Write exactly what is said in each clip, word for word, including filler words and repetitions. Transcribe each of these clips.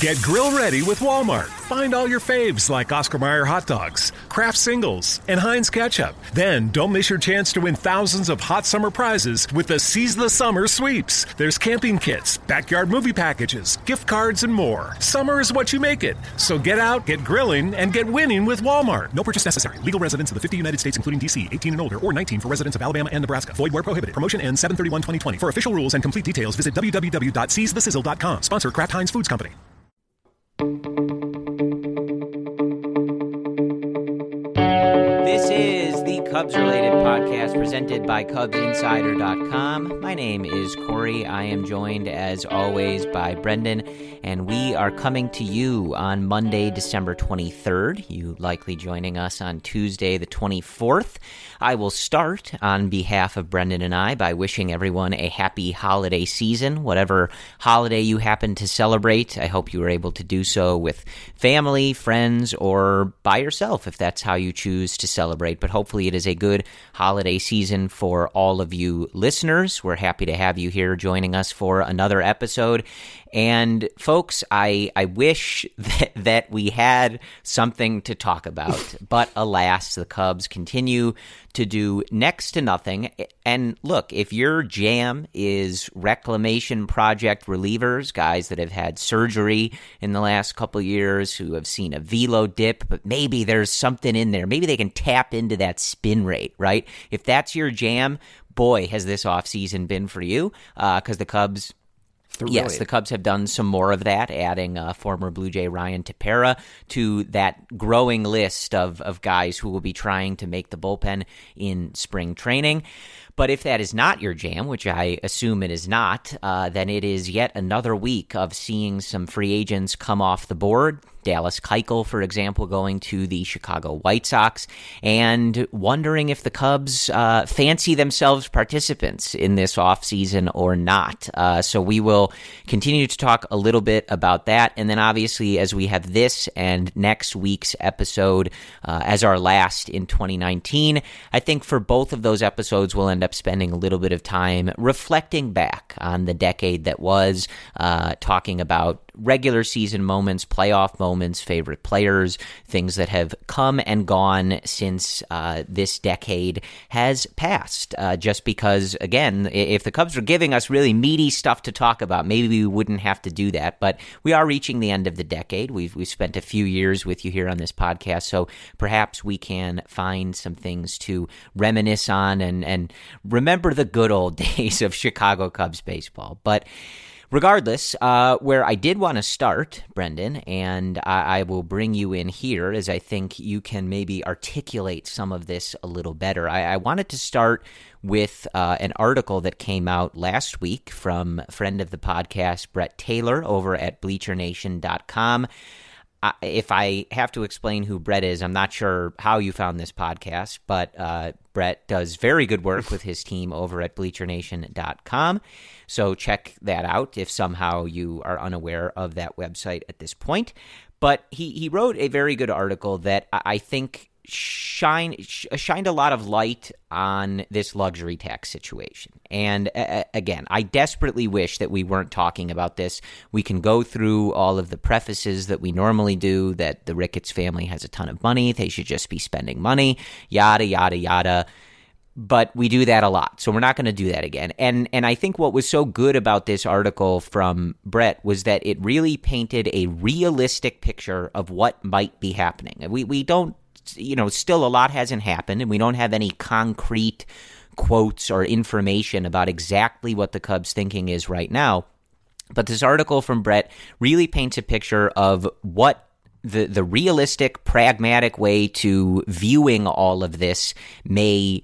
Get grill ready with Walmart. Find all your faves like Oscar Mayer hot dogs, Kraft singles, and Heinz ketchup. Then don't miss your chance to win thousands of hot summer prizes with the Seize the Summer sweeps. There's camping kits, backyard movie packages, gift cards, and more. Summer is what you make it. So get out, get grilling, and get winning with Walmart. No purchase necessary. Legal residents of the fifty United States, including D C, eighteen and older, or nineteen for residents of Alabama and Nebraska. Void where prohibited. Promotion ends seven thirty-one twenty twenty. For official rules and complete details, visit w w w dot seize the sizzle dot com. Sponsor Kraft Heinz Foods Company. This is the Cubs-related podcast presented by Cubs Insider dot com. My name is Corey. I am joined, as always, by Brendan, and we are coming to you on Monday, December twenty-third. You likely joining us on Tuesday, the twenty-fourth. I will start on behalf of Brendan and I by wishing everyone a happy holiday season. Whatever holiday you happen to celebrate, I hope you were able to do so with family, friends, or by yourself if that's how you choose to celebrate. But hopefully it is a good holiday season for all of you listeners. We're happy to have you here joining us for another episode. And folks, I, I wish that, that we had something to talk about, but alas, the Cubs continue to do next to nothing. And look, if your jam is reclamation project relievers, guys that have had surgery in the last couple of years who have seen a velo dip, but maybe there's something in there. Maybe they can tap into that spin rate, right? If that's your jam, boy, has this offseason been for you, because uh, the Cubs... Yes, the Cubs have done some more of that, adding uh, former Blue Jay Ryan Tepera to that growing list of, of guys who will be trying to make the bullpen in spring training. But if that is not your jam, which I assume it is not, uh, then it is yet another week of seeing some free agents come off the board. Dallas Keuchel, for example, going to the Chicago White Sox, and wondering if the Cubs uh, fancy themselves participants in this offseason or not. Uh, so we will continue to talk a little bit about that. And then obviously, as we have this and next week's episode uh, as our last in twenty nineteen, I think for both of those episodes, we'll end up spending a little bit of time reflecting back on the decade that was, uh, talking about regular season moments, playoff moments, favorite players, things that have come and gone since uh, this decade has passed. Uh, just because, again, if the Cubs were giving us really meaty stuff to talk about, maybe we wouldn't have to do that. But we are reaching the end of the decade. We've we've spent a few years with you here on this podcast, so perhaps we can find some things to reminisce on and and remember the good old days of Chicago Cubs baseball. But regardless, uh, where I did want to start, Brendan, and I, I will bring you in here as I think you can maybe articulate some of this a little better. I, I wanted to start with uh, an article that came out last week from friend of the podcast, Brett Taylor, over at Bleacher Nation dot com. If I have to explain who Brett is, I'm not sure how you found this podcast, but uh, Brett does very good work with his team over at Bleacher Nation dot com, so check that out if somehow you are unaware of that website at this point. But he, he wrote a very good article that I think shine, shined a lot of light on this luxury tax situation. And uh, again, I desperately wish that we weren't talking about this. We can go through all of the prefaces that we normally do, that the Ricketts family has a ton of money, they should just be spending money, yada, yada, yada. But we do that a lot, so we're not going to do that again. And and I think what was so good about this article from Brett was that it really painted a realistic picture of what might be happening. We we don't You know, still a lot hasn't happened, and we don't have any concrete quotes or information about exactly what the Cubs' thinking is right now. But this article from Brett really paints a picture of what the the realistic, pragmatic way to viewing all of this may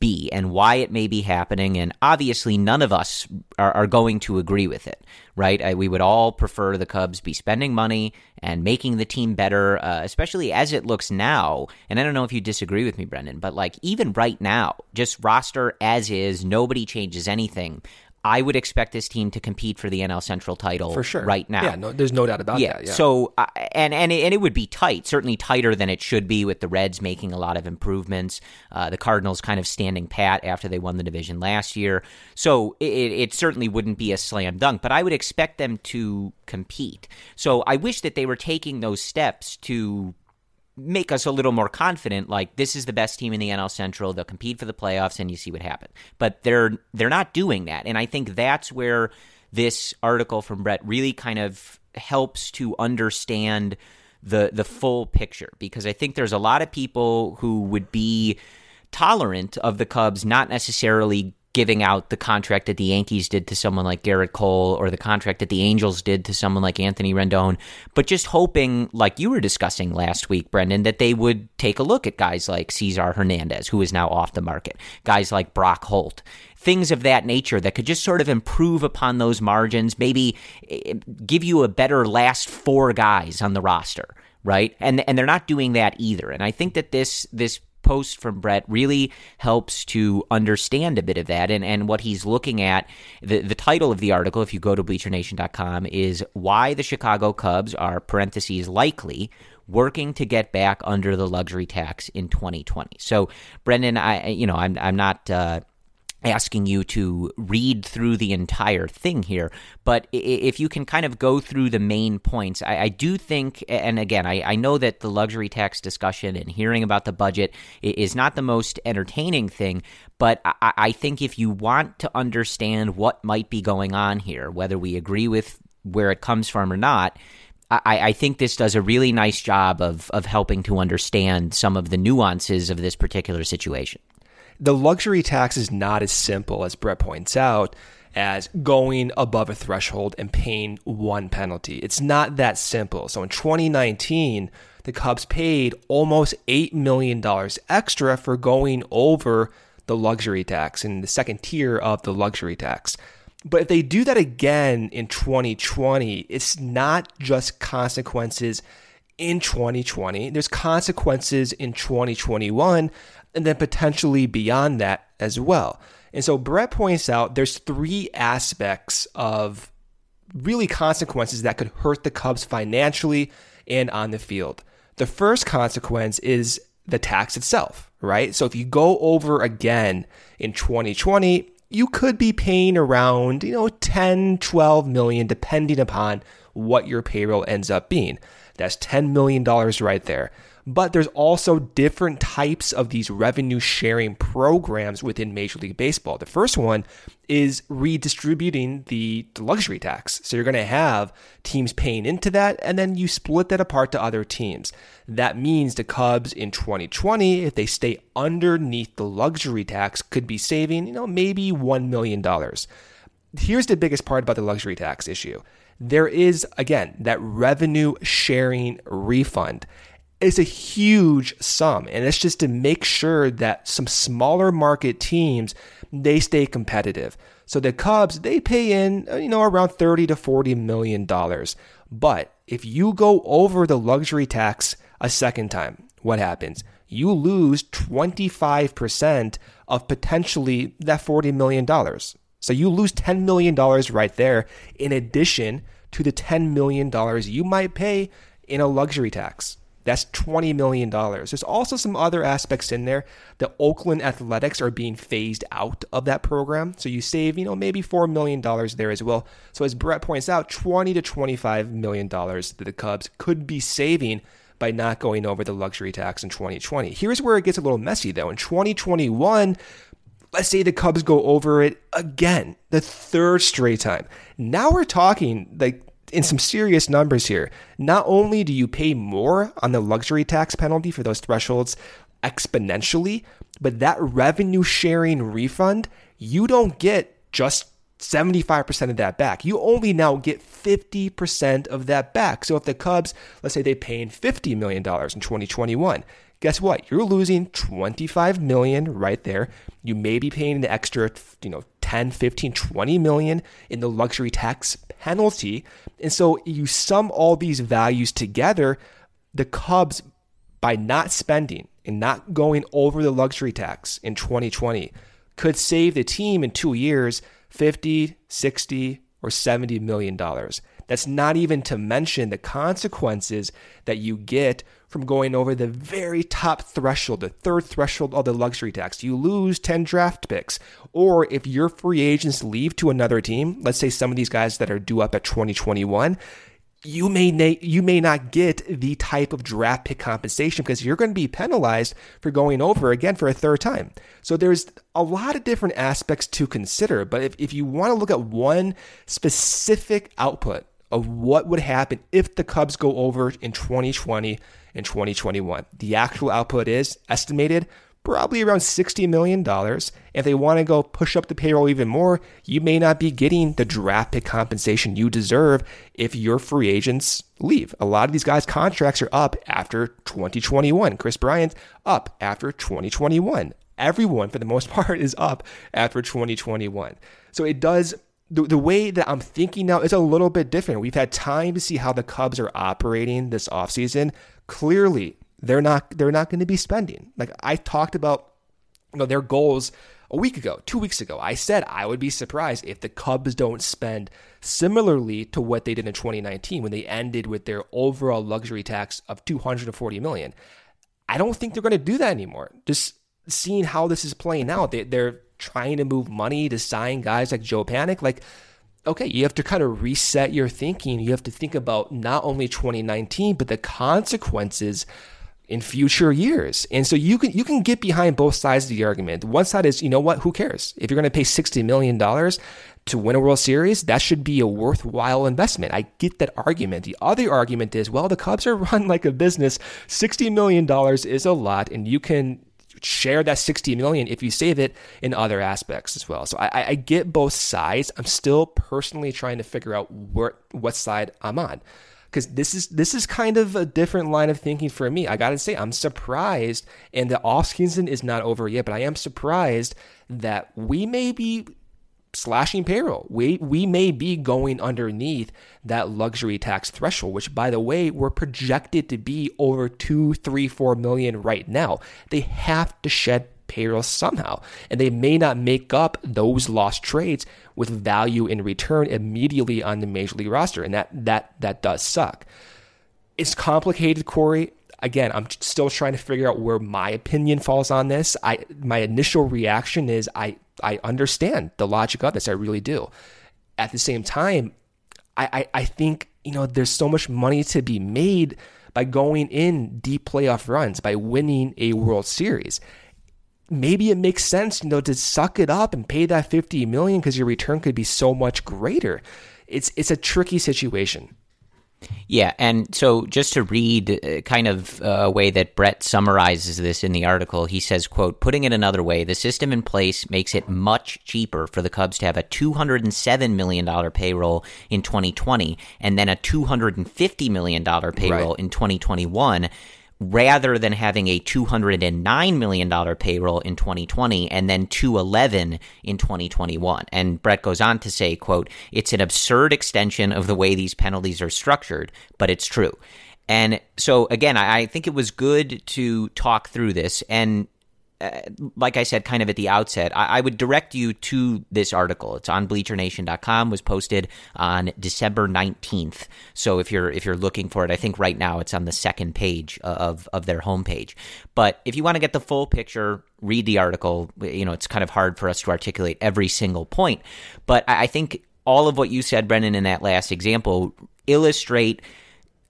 be and why it may be happening. And obviously, none of us are, are going to agree with it, right? I, we would all prefer the Cubs be spending money and making the team better, uh, especially as it looks now. And I don't know if you disagree with me, Brendan, but like even right now, just roster as is, nobody changes anything. I would expect this team to compete for the N L Central title for sure. Right now. Yeah, no, there's no doubt about yeah. that. Yeah. So, uh, and and it, and it would be tight, certainly tighter than it should be, with the Reds making a lot of improvements, uh, the Cardinals kind of standing pat after they won the division last year. So it, it certainly wouldn't be a slam dunk, but I would expect them to compete. So I wish that they were taking those steps to make us a little more confident, like this is the best team in the N L Central, they'll compete for the playoffs, and you see what happens. But they're they're not doing that. And I think that's where this article from Brett really kind of helps to understand the the full picture, because I think there's a lot of people who would be tolerant of the Cubs not necessarily giving out the contract that the Yankees did to someone like Garrett Cole, or the contract that the Angels did to someone like Anthony Rendon, but just hoping, like you were discussing last week, Brendan, that they would take a look at guys like Cesar Hernandez, who is now off the market, guys like Brock Holt, things of that nature that could just sort of improve upon those margins, maybe give you a better last four guys on the roster, right? And and they're not doing that either. And I think that this this post from Brett really helps to understand a bit of that, and, and what he's looking at. The, the title of the article, if you go to Bleacher Nation dot com, is Why the Chicago Cubs Are, parentheses, Likely Working to Get Back Under the Luxury Tax in twenty twenty. So, Brendan, I you know I'm I'm not uh, asking you to read through the entire thing here, but if you can kind of go through the main points, I, I do think, and again, I, I know that the luxury tax discussion and hearing about the budget is not the most entertaining thing, but I, I think if you want to understand what might be going on here, whether we agree with where it comes from or not, I, I think this does a really nice job of of helping to understand some of the nuances of this particular situation. The luxury tax is not as simple, as Brett points out, as going above a threshold and paying one penalty. It's not that simple. So in twenty nineteen, the Cubs paid almost eight million dollars extra for going over the luxury tax and the second tier of the luxury tax. But if they do that again in twenty twenty, it's not just consequences in twenty twenty. There's consequences in twenty twenty-one, and then potentially beyond that as well. And so Brett points out there's three aspects of really consequences that could hurt the Cubs financially and on the field. The first consequence is the tax itself, right? So if you go over again in twenty twenty, you could be paying around, you know, ten, twelve million, depending upon what your payroll ends up being. That's ten million dollars right there. But there's also different types of these revenue sharing programs within Major League Baseball. The first one is redistributing the luxury tax. So you're going to have teams paying into that, and then you split that apart to other teams. That means the Cubs in twenty twenty, if they stay underneath the luxury tax, could be saving, you know, maybe one million dollars. Here's the biggest part about the luxury tax issue. There is, again, that revenue sharing refund. It's a huge sum, and it's just to make sure that some smaller market teams, they stay competitive. So the Cubs, they pay in, you know, around thirty to forty million dollars. But if you go over the luxury tax a second time, what happens? You lose twenty-five percent of potentially that forty million dollars. So you lose ten million dollars right there, in addition to the ten million dollars you might pay in a luxury tax. That's twenty million dollars. There's also some other aspects in there. The Oakland Athletics are being phased out of that program. So you save, you know, maybe four million dollars there as well. So as Brett points out, twenty to twenty-five million dollars that the Cubs could be saving by not going over the luxury tax in twenty twenty. Here's where it gets a little messy, though. In twenty twenty-one, let's say the Cubs go over it again, the third straight time. Now we're talking like in some serious numbers here. Not only do you pay more on the luxury tax penalty for those thresholds exponentially, but that revenue sharing refund, you don't get just seventy-five percent of that back. You only now get fifty percent of that back. So if the Cubs, let's say they pay in fifty million dollars in twenty twenty-one, guess what? You're losing twenty-five million dollars right there. You may be paying an extra, you know, ten, fifteen, twenty million dollars in the luxury tax penalty. And so you sum all these values together, the Cubs, by not spending and not going over the luxury tax in twenty twenty, could save the team in two years fifty, sixty, or seventy million dollars. That's not even to mention the consequences that you get from going over the very top threshold, the third threshold of the luxury tax. You lose ten draft picks. Or if your free agents leave to another team, let's say some of these guys that are due up at twenty twenty-one, you may, na- you may not get the type of draft pick compensation because you're going to be penalized for going over again for a third time. So there's a lot of different aspects to consider. But if, if you want to look at one specific output of what would happen if the Cubs go over in twenty twenty and twenty twenty-one, the actual output is estimated probably around sixty million dollars. If they want to go push up the payroll even more, you may not be getting the draft pick compensation you deserve if your free agents leave. A lot of these guys' contracts are up after twenty twenty-one. Chris Bryant up after twenty twenty-one. Everyone, for the most part, is up after twenty twenty-one. So it does... The, the way that I'm thinking now is a little bit different. We've had time to see how the Cubs are operating this offseason. Clearly, they're not they're not going to be spending. Like I talked about, you know, their goals a week ago, two weeks ago. I said I would be surprised if the Cubs don't spend similarly to what they did in twenty nineteen when they ended with their overall luxury tax of two hundred forty million dollars. I don't think they're going to do that anymore. Just seeing how this is playing out, they, they're trying to move money to sign guys like Joe Panic. Like, okay, you have to kind of reset your thinking. You have to think about not only twenty nineteen, but the consequences in future years. And so you can you can get behind both sides of the argument. One side is, you know what, who cares? If you're going to pay sixty million dollars to win a World Series, that should be a worthwhile investment. I get that argument. The other argument is, well, the Cubs are run like a business. sixty million dollars is a lot, and you can share that sixty million dollars if you save it in other aspects as well. So I, I get both sides. I'm still personally trying to figure out where, what side I'm on, because this is this is kind of a different line of thinking for me. I got to say, I'm surprised, and the offseason is not over yet, but I am surprised that we may be slashing payroll. We, we may be going underneath that luxury tax threshold, which, by the way, we're projected to be over two, three, four million right now. They have to shed payroll somehow, and they may not make up those lost trades with value in return immediately on the major league roster, and that that that does suck. It's complicated, Corey. Again, I'm still trying to figure out where my opinion falls on this. I my initial reaction is I I understand the logic of this. I really do. At the same time, I, I, I think, you know, there's so much money to be made by going in deep playoff runs, by winning a World Series. Maybe it makes sense, you know, to suck it up and pay that fifty million dollars because your return could be so much greater. It's it's a tricky situation. Yeah, and so just to read kind of a way that Brett summarizes this in the article, he says, quote, putting it another way, the system in place makes it much cheaper for the Cubs to have a two hundred seven million dollars payroll in twenty twenty and then a two hundred fifty million dollars payroll right. in twenty twenty-one, rather than having a two hundred nine million dollars payroll in twenty twenty and then two hundred eleven million dollars in twenty twenty-one. And Brett goes on to say, quote, it's an absurd extension of the way these penalties are structured, but it's true. And so, again, I, I think it was good to talk through this. And uh, like I said, kind of at the outset, I, I would direct you to this article. It's on Bleacher Nation dot com, was posted on December nineteenth. So if you're, if you're looking for it, I think right now it's on the second page of, of their homepage. But if you want to get the full picture, read the article. You know, it's kind of hard for us to articulate every single point, but I, I think all of what you said, Brendan, in that last example illustrate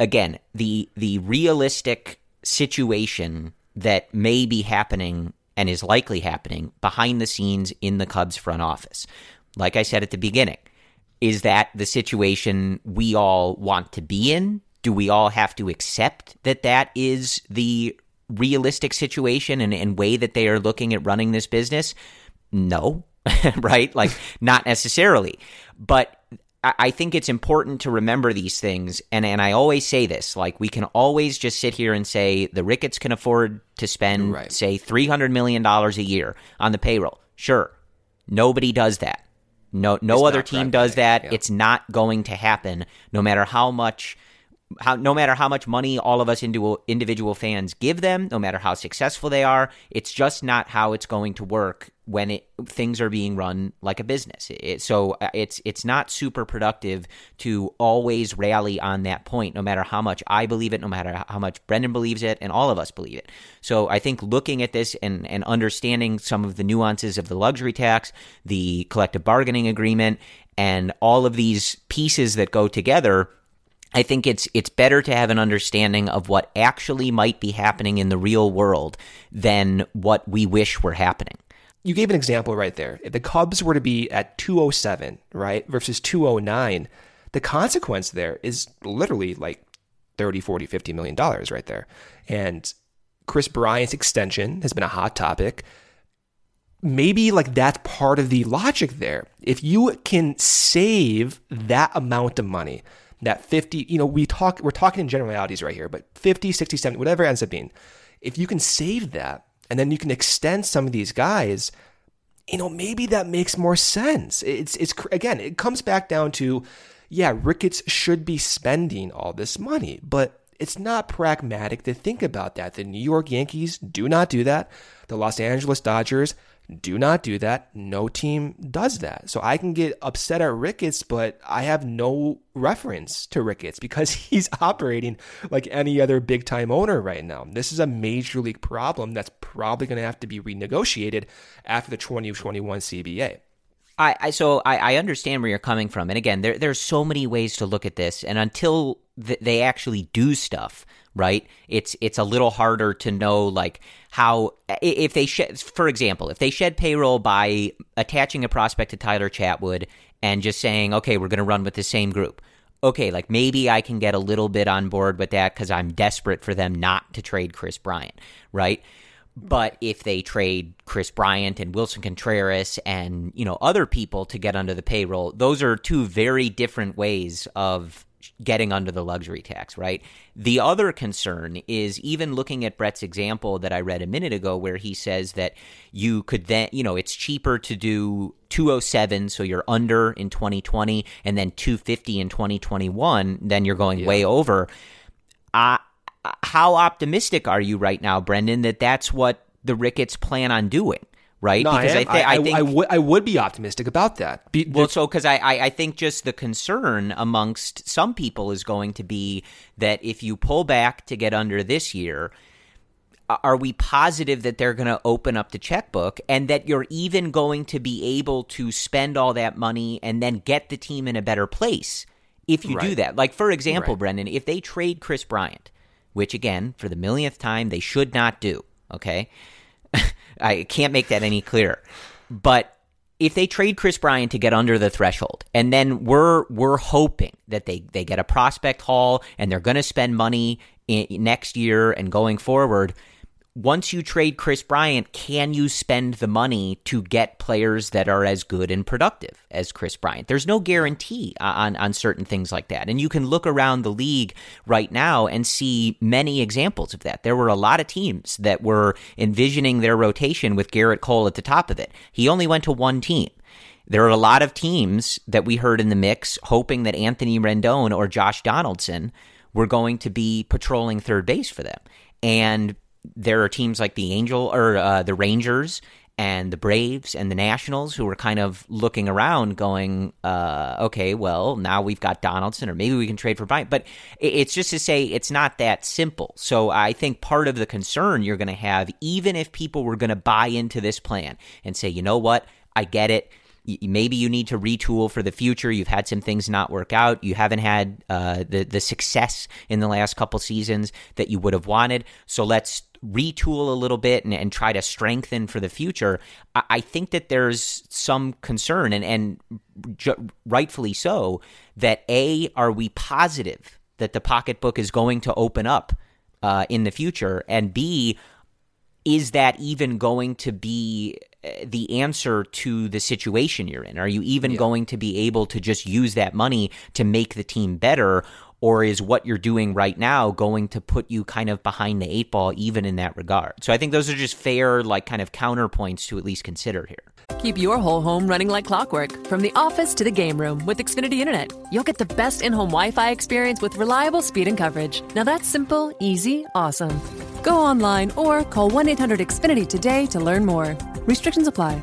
again, the, the realistic situation that may be happening and is likely happening behind the scenes in the Cubs front office. Like I said at the beginning, is that the situation we all want to be in? Do we all have to accept that that is the realistic situation and, and way that they are looking at running this business? No. right? Like, not necessarily. But I think it's important to remember these things. And, and I always say this, like, we can always just sit here and say the Ricketts can afford to spend, right. say, three hundred million dollars a year on the payroll. Sure. Nobody does that. No, no it's other team does that. Yeah. It's not going to happen, no matter how much, how no matter how much money all of us individual individual fans give them, no matter how successful they are. It's just not how it's going to work when it, things are being run like a business. It, so it's it's not super productive to always rally on that point, no matter how much I believe it, no matter how much Brendan believes it, and all of us believe it. So I think looking at this and, and understanding some of the nuances of the luxury tax, the collective bargaining agreement, and all of these pieces that go together, I think it's it's better to have an understanding of what actually might be happening in the real world than what we wish were happening. You gave an example right there. If the Cubs were to be at two oh seven, right, versus two oh nine, the consequence there is literally like thirty, forty, fifty million dollars right there. And Chris Bryant's extension has been a hot topic. Maybe like that's part of the logic there. If you can save that amount of money, that fifty, you know, we talk, we're talking in generalities right here, but fifty, sixty, seventy, whatever it ends up being, if you can save that, and then you can extend some of these guys, you know, maybe that makes more sense. It's, it's again, it comes back down to, yeah, Ricketts should be spending all this money, but it's not pragmatic to think about that. The New York Yankees do not do that. The Los Angeles Dodgers do not do that. No team does that. So I can get upset at Ricketts, but I have no reference to Ricketts because he's operating like any other big-time owner right now. This is a major league problem that's probably going to have to be renegotiated after the twenty twenty-one C B A. I, I so I, I understand where you're coming from. And again, there there's so many ways to look at this. And until th- they actually do stuff, right, it's it's a little harder to know, like, how if they shed, for example, if they shed payroll by attaching a prospect to Tyler Chatwood and just saying, okay, we're going to run with the same group. Okay, like, maybe I can get a little bit on board with that because I'm desperate for them not to trade Chris Bryant, right? But if they trade Chris Bryant and Wilson Contreras and, you know, other people to get under the payroll, those are two very different ways of getting under the luxury tax, right? The other concern is even looking at Brett's example that I read a minute ago where he says that you could then, you know, it's cheaper to do two oh seven, so you're under in twenty twenty, and then two fifty in twenty twenty-one, then you're going yeah. way over. I, How optimistic are you right now, Brendan, that that's what the Ricketts plan on doing, right? No, because I, I, th- I, I think I, w- I would be optimistic about that. Be- well, so because I, I think just the concern amongst some people is going to be that if you pull back to get under this year, are we positive that they're going to open up the checkbook and that you're even going to be able to spend all that money and then get the team in a better place if you right. do that? Like, for example, right. Brendan, if they trade Chris Bryant, which, again, for the millionth time, they should not do, okay? I can't make that any clearer. But if they trade Chris Bryant to get under the threshold, and then we're we're hoping that they, they get a prospect haul and they're going to spend money in, next year and going forward, once you trade Chris Bryant, can you spend the money to get players that are as good and productive as Chris Bryant? There's no guarantee on, on certain things like that. And you can look around the league right now and see many examples of that. There were a lot of teams that were envisioning their rotation with Garrett Cole at the top of it. He only went to one team. There are a lot of teams that we heard in the mix hoping that Anthony Rendon or Josh Donaldson were going to be patrolling third base for them. And there are teams like the Angel or uh, the Rangers and the Braves and the Nationals who were kind of looking around going, uh, okay, well, now we've got Donaldson or maybe we can trade for Bryant. But it's just to say it's not that simple. So I think part of the concern you're going to have, even if people were going to buy into this plan and say, you know what, I get it. Maybe you need to retool for the future. You've had some things not work out. You haven't had uh, the, the success in the last couple seasons that you would have wanted. So let's retool a little bit and, and try to strengthen for the future. I, I think that there's some concern, and, and ju- rightfully so, that A, are we positive that the pocketbook is going to open up uh, in the future? And B, is that even going to be the answer to the situation you're in. Are you even yeah. going to be able to just use that money to make the team better? Or is what you're doing right now going to put you kind of behind the eight ball even in that regard? So I think those are just fair, like, kind of counterpoints to at least consider here. Keep your whole home running like clockwork from the office to the game room with Xfinity Internet. You'll get the best in-home Wi-Fi experience with reliable speed and coverage. Now that's simple, easy, awesome. Go online or call one eight hundred X Finity today to learn more. Restrictions apply.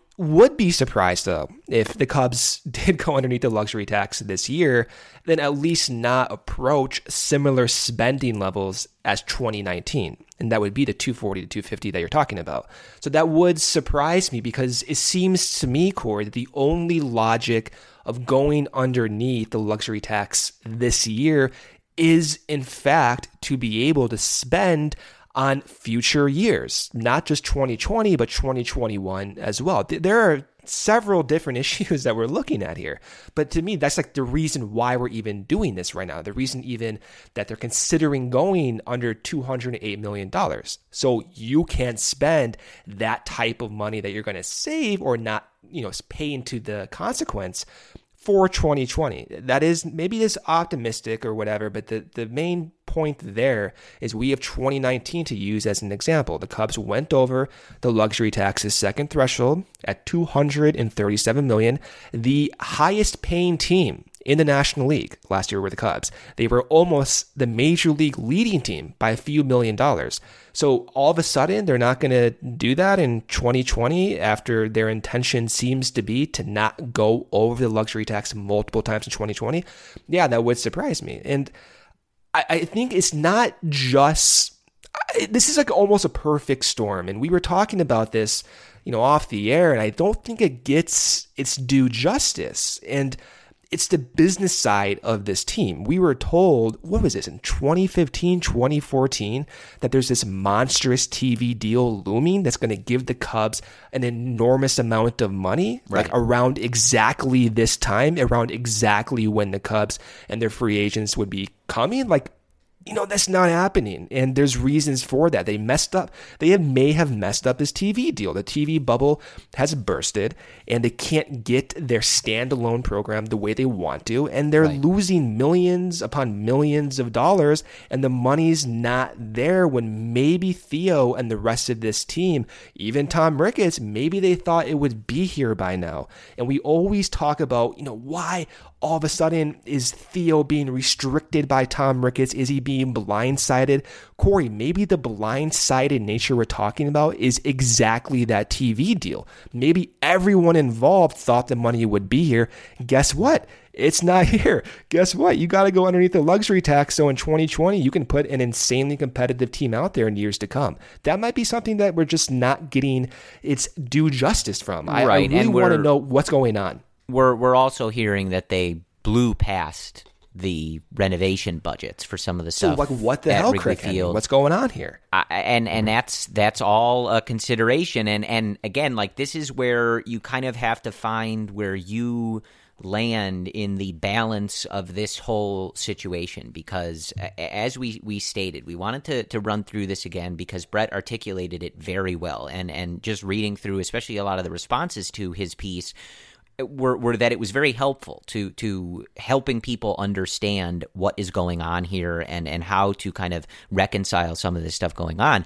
would be surprised, though, if the Cubs did go underneath the luxury tax this year, then at least not approach similar spending levels as twenty nineteen. And that would be the two forty to two fifty that you're talking about. So that would surprise me, because it seems to me, Corey, that the only logic of going underneath the luxury tax this year is, in fact, to be able to spend on future years, not just twenty twenty, but twenty twenty-one as well. There are several different issues that we're looking at here. But to me, that's like the reason why we're even doing this right now, the reason even that they're considering going under two hundred eight million dollars. So you can't spend that type of money that you're going to save or not, you know, pay into the consequence for twenty twenty. That is, maybe it is optimistic or whatever, but the, the main point there is we have twenty nineteen to use as an example. The Cubs went over the luxury tax's second threshold at two hundred thirty-seven million dollars, the highest paying team in the National League last year were the Cubs. They were almost the Major League leading team by a few million dollars. So all of a sudden, they're not going to do that in twenty twenty after their intention seems to be to not go over the luxury tax multiple times in twenty twenty. Yeah, that would surprise me. And I, I think it's not just, this is like almost a perfect storm. And we were talking about this, you know, off the air, and I don't think it gets its due justice. And it's the business side of this team. We were told, what was this, in twenty fifteen, twenty fourteen, that there's this monstrous T V deal looming that's going to give the Cubs an enormous amount of money, right, like around exactly this time, around exactly when the Cubs and their free agents would be coming. Like, you know, that's not happening. And there's reasons for that. They messed up. They have, may have messed up this T V deal. The T V bubble has bursted and they can't get their standalone program the way they want to. And they're right. losing millions upon millions of dollars. And the money's not there when maybe Theo and the rest of this team, even Tom Ricketts, maybe they thought it would be here by now. And we always talk about, you know, why all of a sudden is Theo being restricted by Tom Ricketts? Is he being Being blindsided? Corey, maybe the blindsided nature we're talking about is exactly that T V deal. Maybe everyone involved thought the money would be here. Guess what? It's not here. Guess what? You got to go underneath the luxury tax. So in twenty twenty, you can put an insanely competitive team out there in years to come. That might be something that we're just not getting its due justice from. Right. I, I really want to know what's going on. We're we're also hearing that they blew past the renovation budgets for some of the stuff. Dude, like what the hell, Craig? What's going on here? I, and and that's that's all a consideration. And and again, like this is where you kind of have to find where you land in the balance of this whole situation. Because as we we stated, we wanted to to run through this again because Brett articulated it very well. And and just reading through, especially a lot of the responses to his piece, Were, were that it was very helpful to to helping people understand what is going on here and, and how to kind of reconcile some of this stuff going on.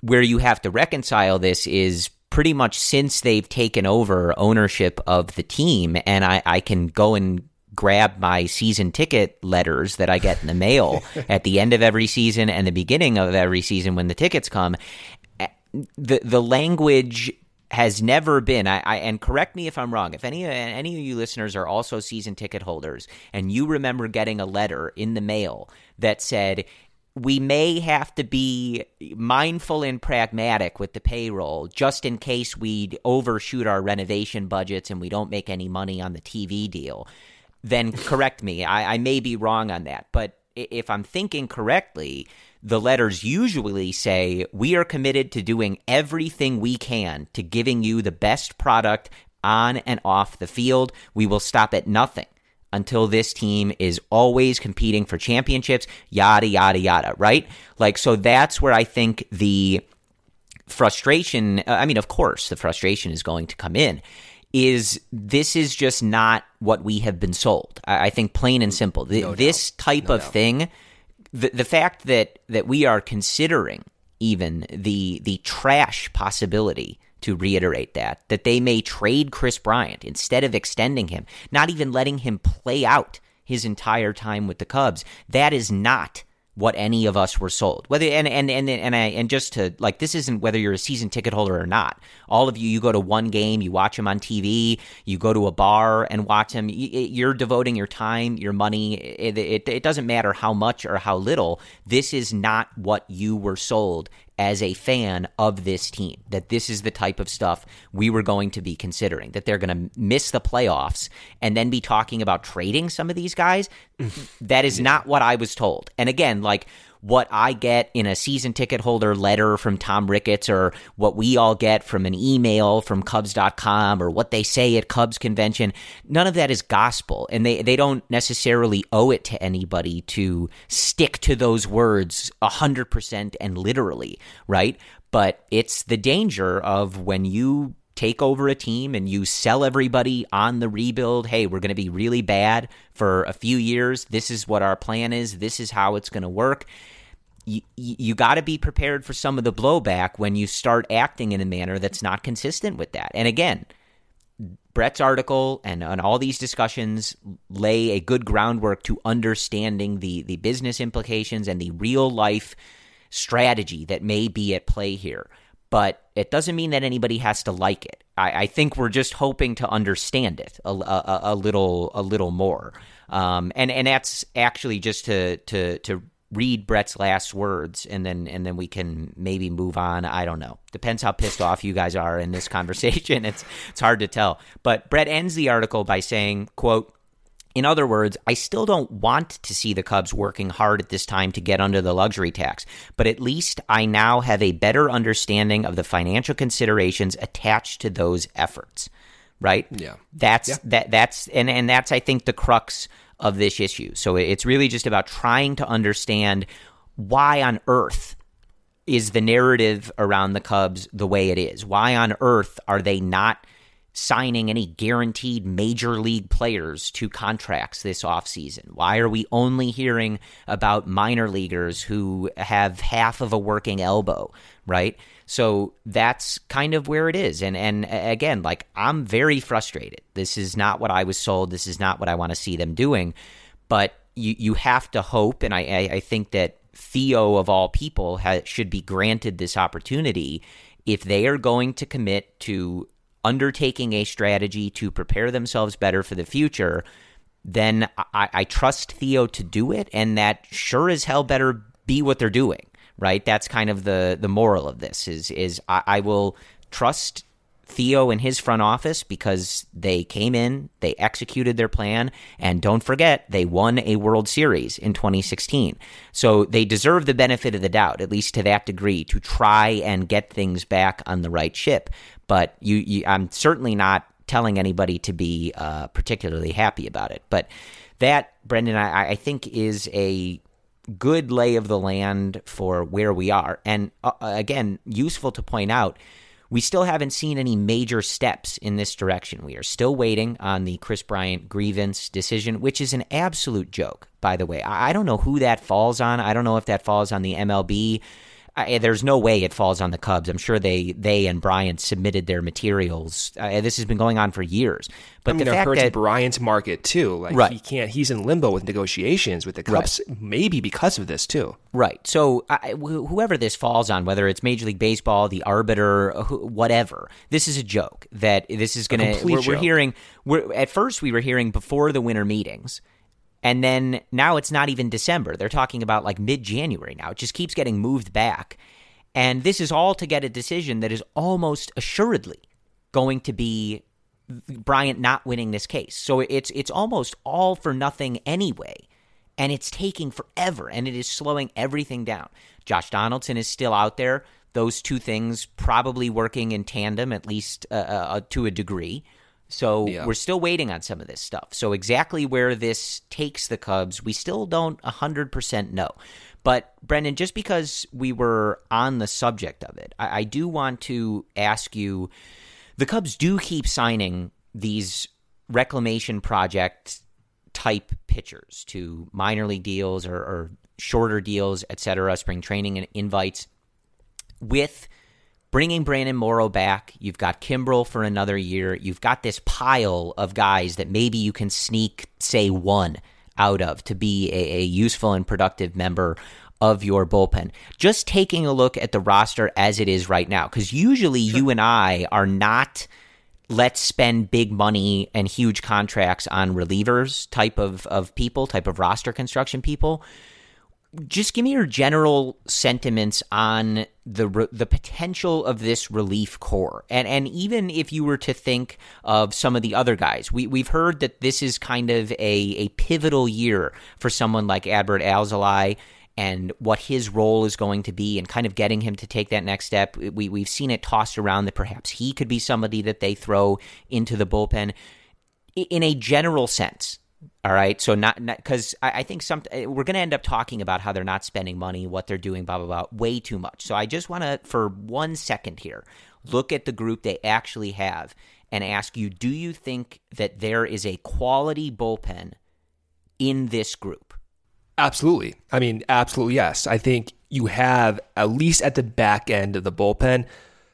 Where you have to reconcile this is pretty much since they've taken over ownership of the team, and I, I can go and grab my season ticket letters that I get in the mail at the end of every season and the beginning of every season when the tickets come. The, the language has never been, I, I and correct me if I'm wrong, if any any of you listeners are also season ticket holders and you remember getting a letter in the mail that said, we may have to be mindful and pragmatic with the payroll just in case we overshoot our renovation budgets and we don't make any money on the T V deal, then correct me. I, I may be wrong on that. But if I'm thinking correctly, the letters usually say we are committed to doing everything we can to giving you the best product on and off the field. We will stop at nothing until this team is always competing for championships, yada, yada, yada, right? Like, so that's where I think the frustration, uh, I mean, of course, the frustration is going to come in, is this is just not what we have been sold. I, I think plain and simple. The, no this doubt. type no of doubt. thing, the, the fact that, that we are considering even the the trash possibility, to reiterate that, that they may trade Chris Bryant instead of extending him, not even letting him play out his entire time with the Cubs. That is not what any of us were sold. Whether and and and and I and just to like this isn't whether you're a season ticket holder or not. All of you, you go to one game, you watch him on T V, you go to a bar and watch him. You're devoting your time, your money. It, it, it doesn't matter how much or how little. This is not what you were sold as a fan of this team. That this is the type of stuff we were going to be considering. That they're going to miss the playoffs and then be talking about trading some of these guys. That is not what I was told. And again, like what I get in a season ticket holder letter from Tom Ricketts or what we all get from an email from Cubs dot com or what they say at Cubs convention, none of that is gospel. And they, they don't necessarily owe it to anybody to stick to those words one hundred percent and literally, right? But it's the danger of when you take over a team and you sell everybody on the rebuild. Hey, we're going to be really bad for a few years. This is what our plan is. This is how it's going to work. You, you got to be prepared for some of the blowback when you start acting in a manner that's not consistent with that. And again, Brett's article and, and all these discussions lay a good groundwork to understanding the, the business implications and the real life strategy that may be at play here. But it doesn't mean that anybody has to like it. I, I think we're just hoping to understand it a, a, a little, a little more. Um, and and that's actually just to to to read Brett's last words, and then and then we can maybe move on. I don't know. Depends how pissed off you guys are in this conversation. It's it's hard to tell. But Brett ends the article by saying, "Quote." In other words, I still don't want to see the Cubs working hard at this time to get under the luxury tax, but at least I now have a better understanding of the financial considerations attached to those efforts, right? Yeah. That's, yeah. that. That's, and, and that's, I think, the crux of this issue. So it's really just about trying to understand why on earth is the narrative around the Cubs the way it is? Why on earth are they not signing any guaranteed major league players to contracts this offseason? Why are we only hearing about minor leaguers who have half of a working elbow, right? So that's kind of where it is. And and again, like, I'm very frustrated. This is not what I was sold. This is not what I want to see them doing. But you, you have to hope, and I, I think that Theo, of all people, ha- should be granted this opportunity if they are going to commit to undertaking a strategy to prepare themselves better for the future. Then I, I trust Theo to do it, and that sure as hell better be what they're doing, right? That's kind of the the moral of this is, is I, I will trust Theo and his front office because they came in, they executed their plan, and don't forget, they won a World Series in twenty sixteen. So they deserve the benefit of the doubt, at least to that degree, to try and get things back on the right ship. But you, you, I'm certainly not telling anybody to be uh, particularly happy about it. But that, Brendan, I, I think is a good lay of the land for where we are. And uh, again, useful to point out, we still haven't seen any major steps in this direction. We are still waiting on the Chris Bryant grievance decision, which is an absolute joke, by the way. I, I don't know who that falls on. I don't know if that falls on the M L B. I, there's no way it falls on the Cubs. I'm sure they they and Bryant submitted their materials. Uh, this has been going on for years. But I mean, the fact hurts that Bryant's market too, like right. he can't. He's in limbo with negotiations with the Cubs, right. maybe because of this too. Right. So I, wh- whoever this falls on, whether it's Major League Baseball, the arbiter, wh- whatever, this is a joke. That this is going to. We're, we're hearing. We're at first we were hearing before the winter meetings And then now it's not even December. They're talking about like mid-January now. It just keeps getting moved back. And this is all to get a decision that is almost assuredly going to be Bryant not winning this case. So it's it's almost all for nothing anyway. And it's taking forever, and it is slowing everything down. Josh Donaldson is still out there. Those two things probably working in tandem, at least uh, uh, to a degree. So yeah. We're still waiting on some of this stuff. So exactly where this takes the Cubs, we still don't one hundred percent know. But, Brendan, just because we were on the subject of it, I, I do want to ask you, the Cubs do keep signing these reclamation project type pitchers to minor league deals or, or shorter deals, et cetera, spring training and invites. With bringing Brandon Morrow back, you've got Kimbrel for another year. You've got this pile of guys that maybe you can sneak, say, one out of to be a, a useful and productive member of your bullpen. Just taking a look at the roster as it is right now, because usually you and I are not – let's spend big money and huge contracts on relievers type of, of people, type of roster construction people. Just give me your general sentiments on the the potential of this relief corps. And and even if you were to think of some of the other guys, we, we've heard that this is kind of a, a pivotal year for someone like Adbert Alzolay and what his role is going to be and kind of getting him to take that next step. We, we've seen it tossed around that perhaps he could be somebody that they throw into the bullpen in a general sense, all right? So not because I, I think some we're going to end up talking about how they're not spending money, what they're doing, blah, blah, blah, way too much. So I just want to, for one second here, look at the group they actually have and ask you, do you think that there is a quality bullpen in this group? Absolutely. I mean, absolutely, yes. I think you have, at least at the back end of the bullpen,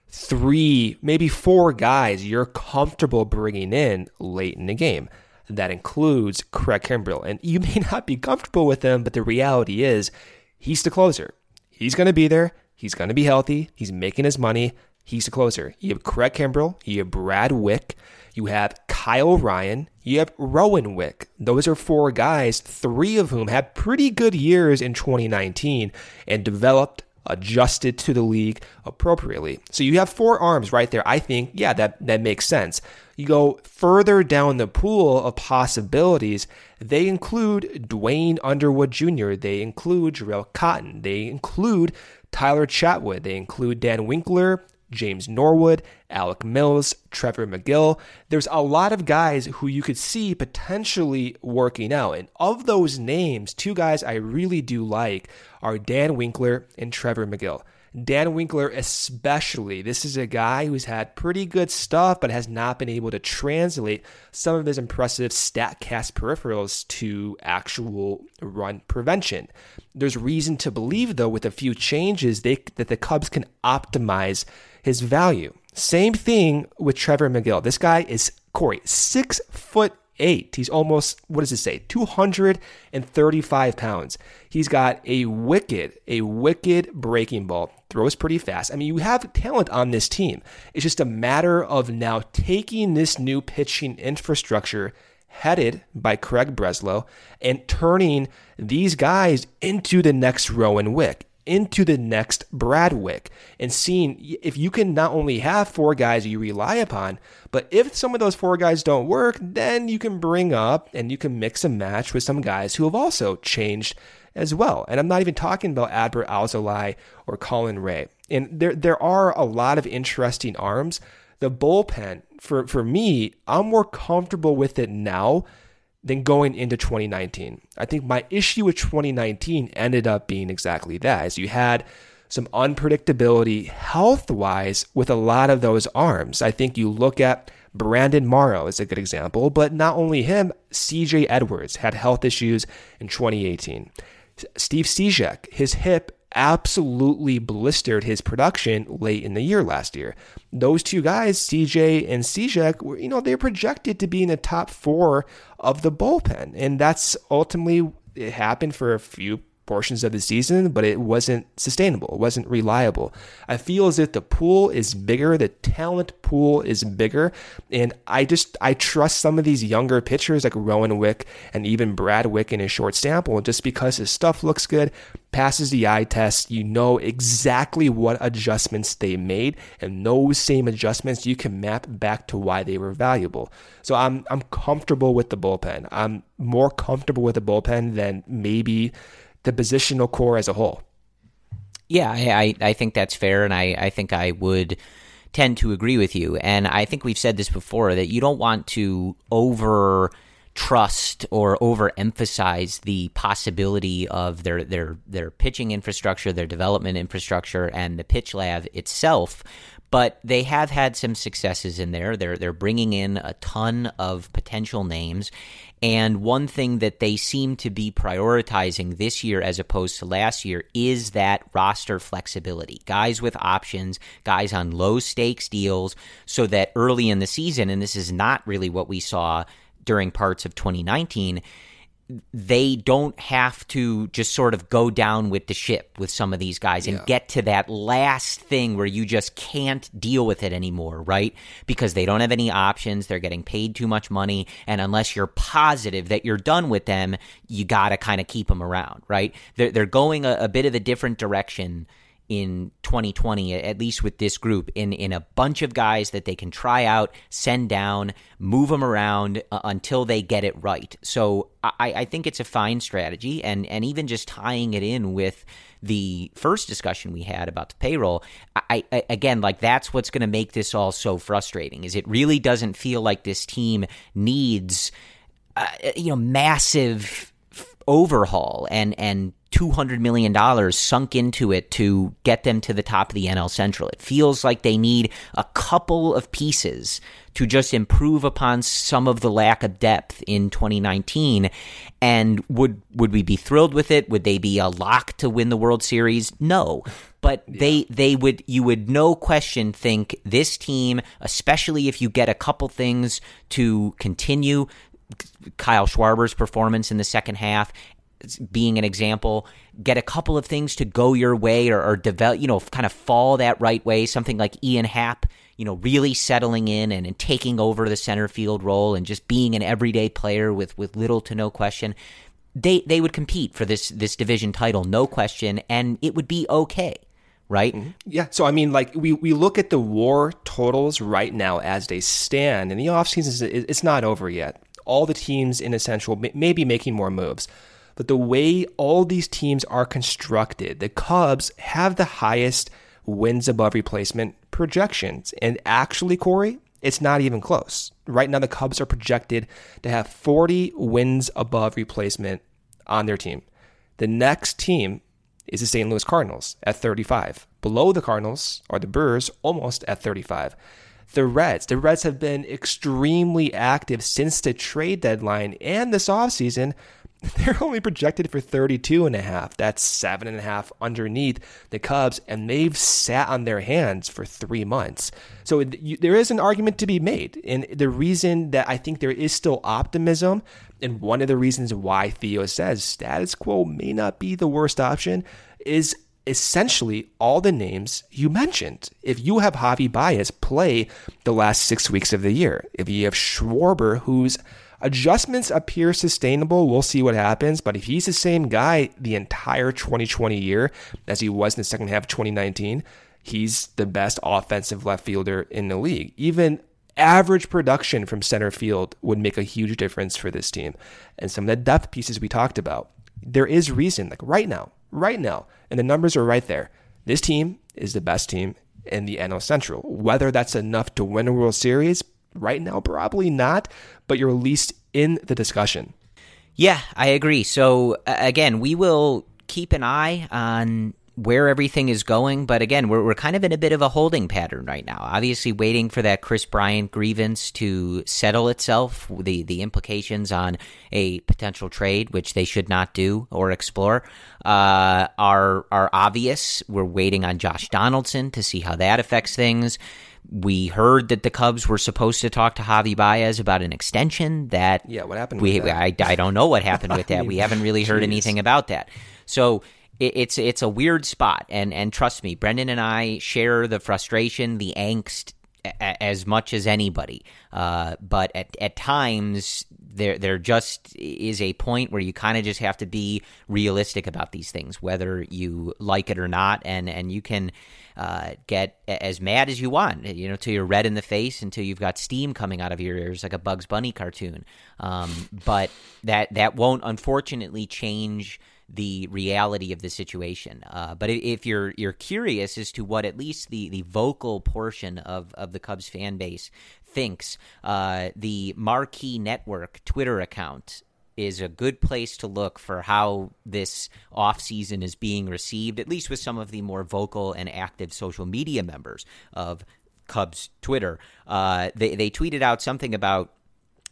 three, maybe four guys you're comfortable bringing in late in the game. That includes Craig Kimbrel. And you may not be comfortable with him, but the reality is he's the closer. He's going to be there. He's going to be healthy. He's making his money. He's the closer. You have Craig Kimbrel. You have Brad Wieck. You have Kyle Ryan. You have Rowan Wick. Those are four guys, three of whom had pretty good years in twenty nineteen and developed, adjusted to the league appropriately. So you have four arms right there. I think, yeah, that, that makes sense. You go further down the pool of possibilities. They include Dwayne Underwood Junior They include Jarrell Cotton. They include Tyler Chatwood. They include Dan Winkler, James Norwood, Alec Mills, Trevor Megill. There's a lot of guys who you could see potentially working out. And of those names, two guys I really do like are Dan Winkler and Trevor Megill. Dan Winkler especially. This is a guy who's had pretty good stuff but has not been able to translate some of his impressive StatCast peripherals to actual run prevention. There's reason to believe, though, with a few changes they, that the Cubs can optimize his value. Same thing with Trevor Megill. This guy is, Corey, six foot eight. He's almost, what does it say, two hundred thirty-five pounds. He's got a wicked, a wicked breaking ball. Throws pretty fast. I mean, you have talent on this team. It's just a matter of now taking this new pitching infrastructure headed by Craig Breslow and turning these guys into the next Rowan Wick, into the next Brad Wieck, and seeing if you can not only have four guys you rely upon, but if some of those four guys don't work, then you can bring up and you can mix and match with some guys who have also changed as well. And I'm not even talking about Adbert Alzolay or Colin Ray. And there there are a lot of interesting arms. The bullpen, for, for me, I'm more comfortable with it now than going into twenty nineteen. I think my issue with twenty nineteen ended up being exactly that, is you had some unpredictability health-wise with a lot of those arms. I think you look at Brandon Morrow is a good example, but not only him, C J Edwards had health issues in twenty eighteen. Steve Cishek, his hip absolutely blistered his production late in the year last year. Those two guys, C J and Cishek, were, you know, they're projected to be in the top four of the bullpen, and that's ultimately it happened for a few portions of the season, but it wasn't sustainable. It wasn't reliable. I feel as if the pool is bigger, the talent pool is bigger, and I just I trust some of these younger pitchers like Rowan Wick and even Brad Wieck in his short sample just because his stuff looks good, passes the eye test. You know exactly what adjustments they made, and those same adjustments you can map back to why they were valuable. So I'm I'm comfortable with the bullpen. I'm more comfortable with the bullpen than maybe the positional core as a whole. Yeah, I, I think that's fair, and I, I think I would tend to agree with you. And I think we've said this before, that you don't want to over trust or overemphasize the possibility of their their their pitching infrastructure, their development infrastructure, and the pitch lab itself. But they have had some successes in there. They're they're bringing in a ton of potential names. And one thing that they seem to be prioritizing this year as opposed to last year is that roster flexibility. Guys with options, guys on low-stakes deals, so that early in the season, and this is not really what we saw during parts of twenty nineteen, they don't have to just sort of go down with the ship with some of these guys and yeah. get to that last thing where you just can't deal with it anymore, right? Because they don't have any options, they're getting paid too much money, and unless you're positive that you're done with them, you got to kind of keep them around, right? They're, they're going a, a bit of a different direction in twenty twenty, at least with this group, in, in a bunch of guys that they can try out, send down, move them around uh, until they get it right. So I, I think it's a fine strategy. And, and even just tying it in with the first discussion we had about the payroll, I, I again, like that's what's going to make this all so frustrating, is it really doesn't feel like this team needs, uh, you know, massive overhaul and, and, two hundred million dollars sunk into it to get them to the top of the N L Central. It feels like they need a couple of pieces to just improve upon some of the lack of depth in twenty nineteen. And would would we be thrilled with it? Would they be a lock to win the World Series? No. But yeah. they they would you would no question think this team, especially if you get a couple things to continue, Kyle Schwarber's performance in the second half being an example, get a couple of things to go your way or, or develop, you know, kind of fall that right way. Something like Ian Happ, you know, really settling in and, and taking over the center field role and just being an everyday player with, with little to no question. They they would compete for this this division title, no question, and it would be okay. Right? Mm-hmm. Yeah. So, I mean, like we, we look at the W A R totals right now as they stand, and the offseason, it's not over yet. All the teams in the Central may be making more moves. But the way all these teams are constructed, the Cubs have the highest wins above replacement projections. And actually, Corey, it's not even close. Right now, the Cubs are projected to have forty wins above replacement on their team. The next team is the Saint Louis Cardinals at thirty-five. Below the Cardinals are the Brewers, almost at thirty-five. The Reds. The Reds have been extremely active since the trade deadline and this offseason. They're only projected for thirty-two and a half. That's seven and a half underneath the Cubs, and they've sat on their hands for three months. So it, you, there is an argument to be made, and the reason that I think there is still optimism, and one of the reasons why Theo says status quo may not be the worst option, is essentially all the names you mentioned. If you have Javi Baez play the last six weeks of the year, if you have Schwarber, who's adjustments appear sustainable. We'll see what happens. But if he's the same guy the entire twenty twenty year as he was in the second half of twenty nineteen, he's the best offensive left fielder in the league. Even average production from center field would make a huge difference for this team. And some of the depth pieces we talked about, there is reason, like right now, right now, and the numbers are right there. This team is the best team in the N L Central. Whether that's enough to win a World Series, right now, probably not, but you're at least in the discussion. Yeah, I agree. So uh, again, we will keep an eye on where everything is going. But again, we're we're kind of in a bit of a holding pattern right now. Obviously, waiting for that Chris Bryant grievance to settle itself, the the implications on a potential trade, which they should not do or explore, uh, are are obvious. We're waiting on Josh Donaldson to see how that affects things. We heard that the Cubs were supposed to talk to Javi Baez about an extension. That yeah, what happened? We with that? I I don't know what happened with that. I mean, we haven't really heard geez. anything about that. So it, it's it's a weird spot, and and trust me, Brendan and I share the frustration, the angst, a- as much as anybody. Uh, but at at times there there just is a point where you kind of just have to be realistic about these things, whether you like it or not, and and you can uh, get as mad as you want, you know, till you're red in the face, until you've got steam coming out of your ears like a Bugs Bunny cartoon. Um, but that that won't unfortunately change the reality of the situation. Uh, but if you're you're curious as to what at least the, the vocal portion of, of the Cubs fan base thinks, uh, the Marquee Network Twitter account is a good place to look for how this offseason is being received, at least with some of the more vocal and active social media members of Cubs Twitter. Uh, they, they tweeted out something about,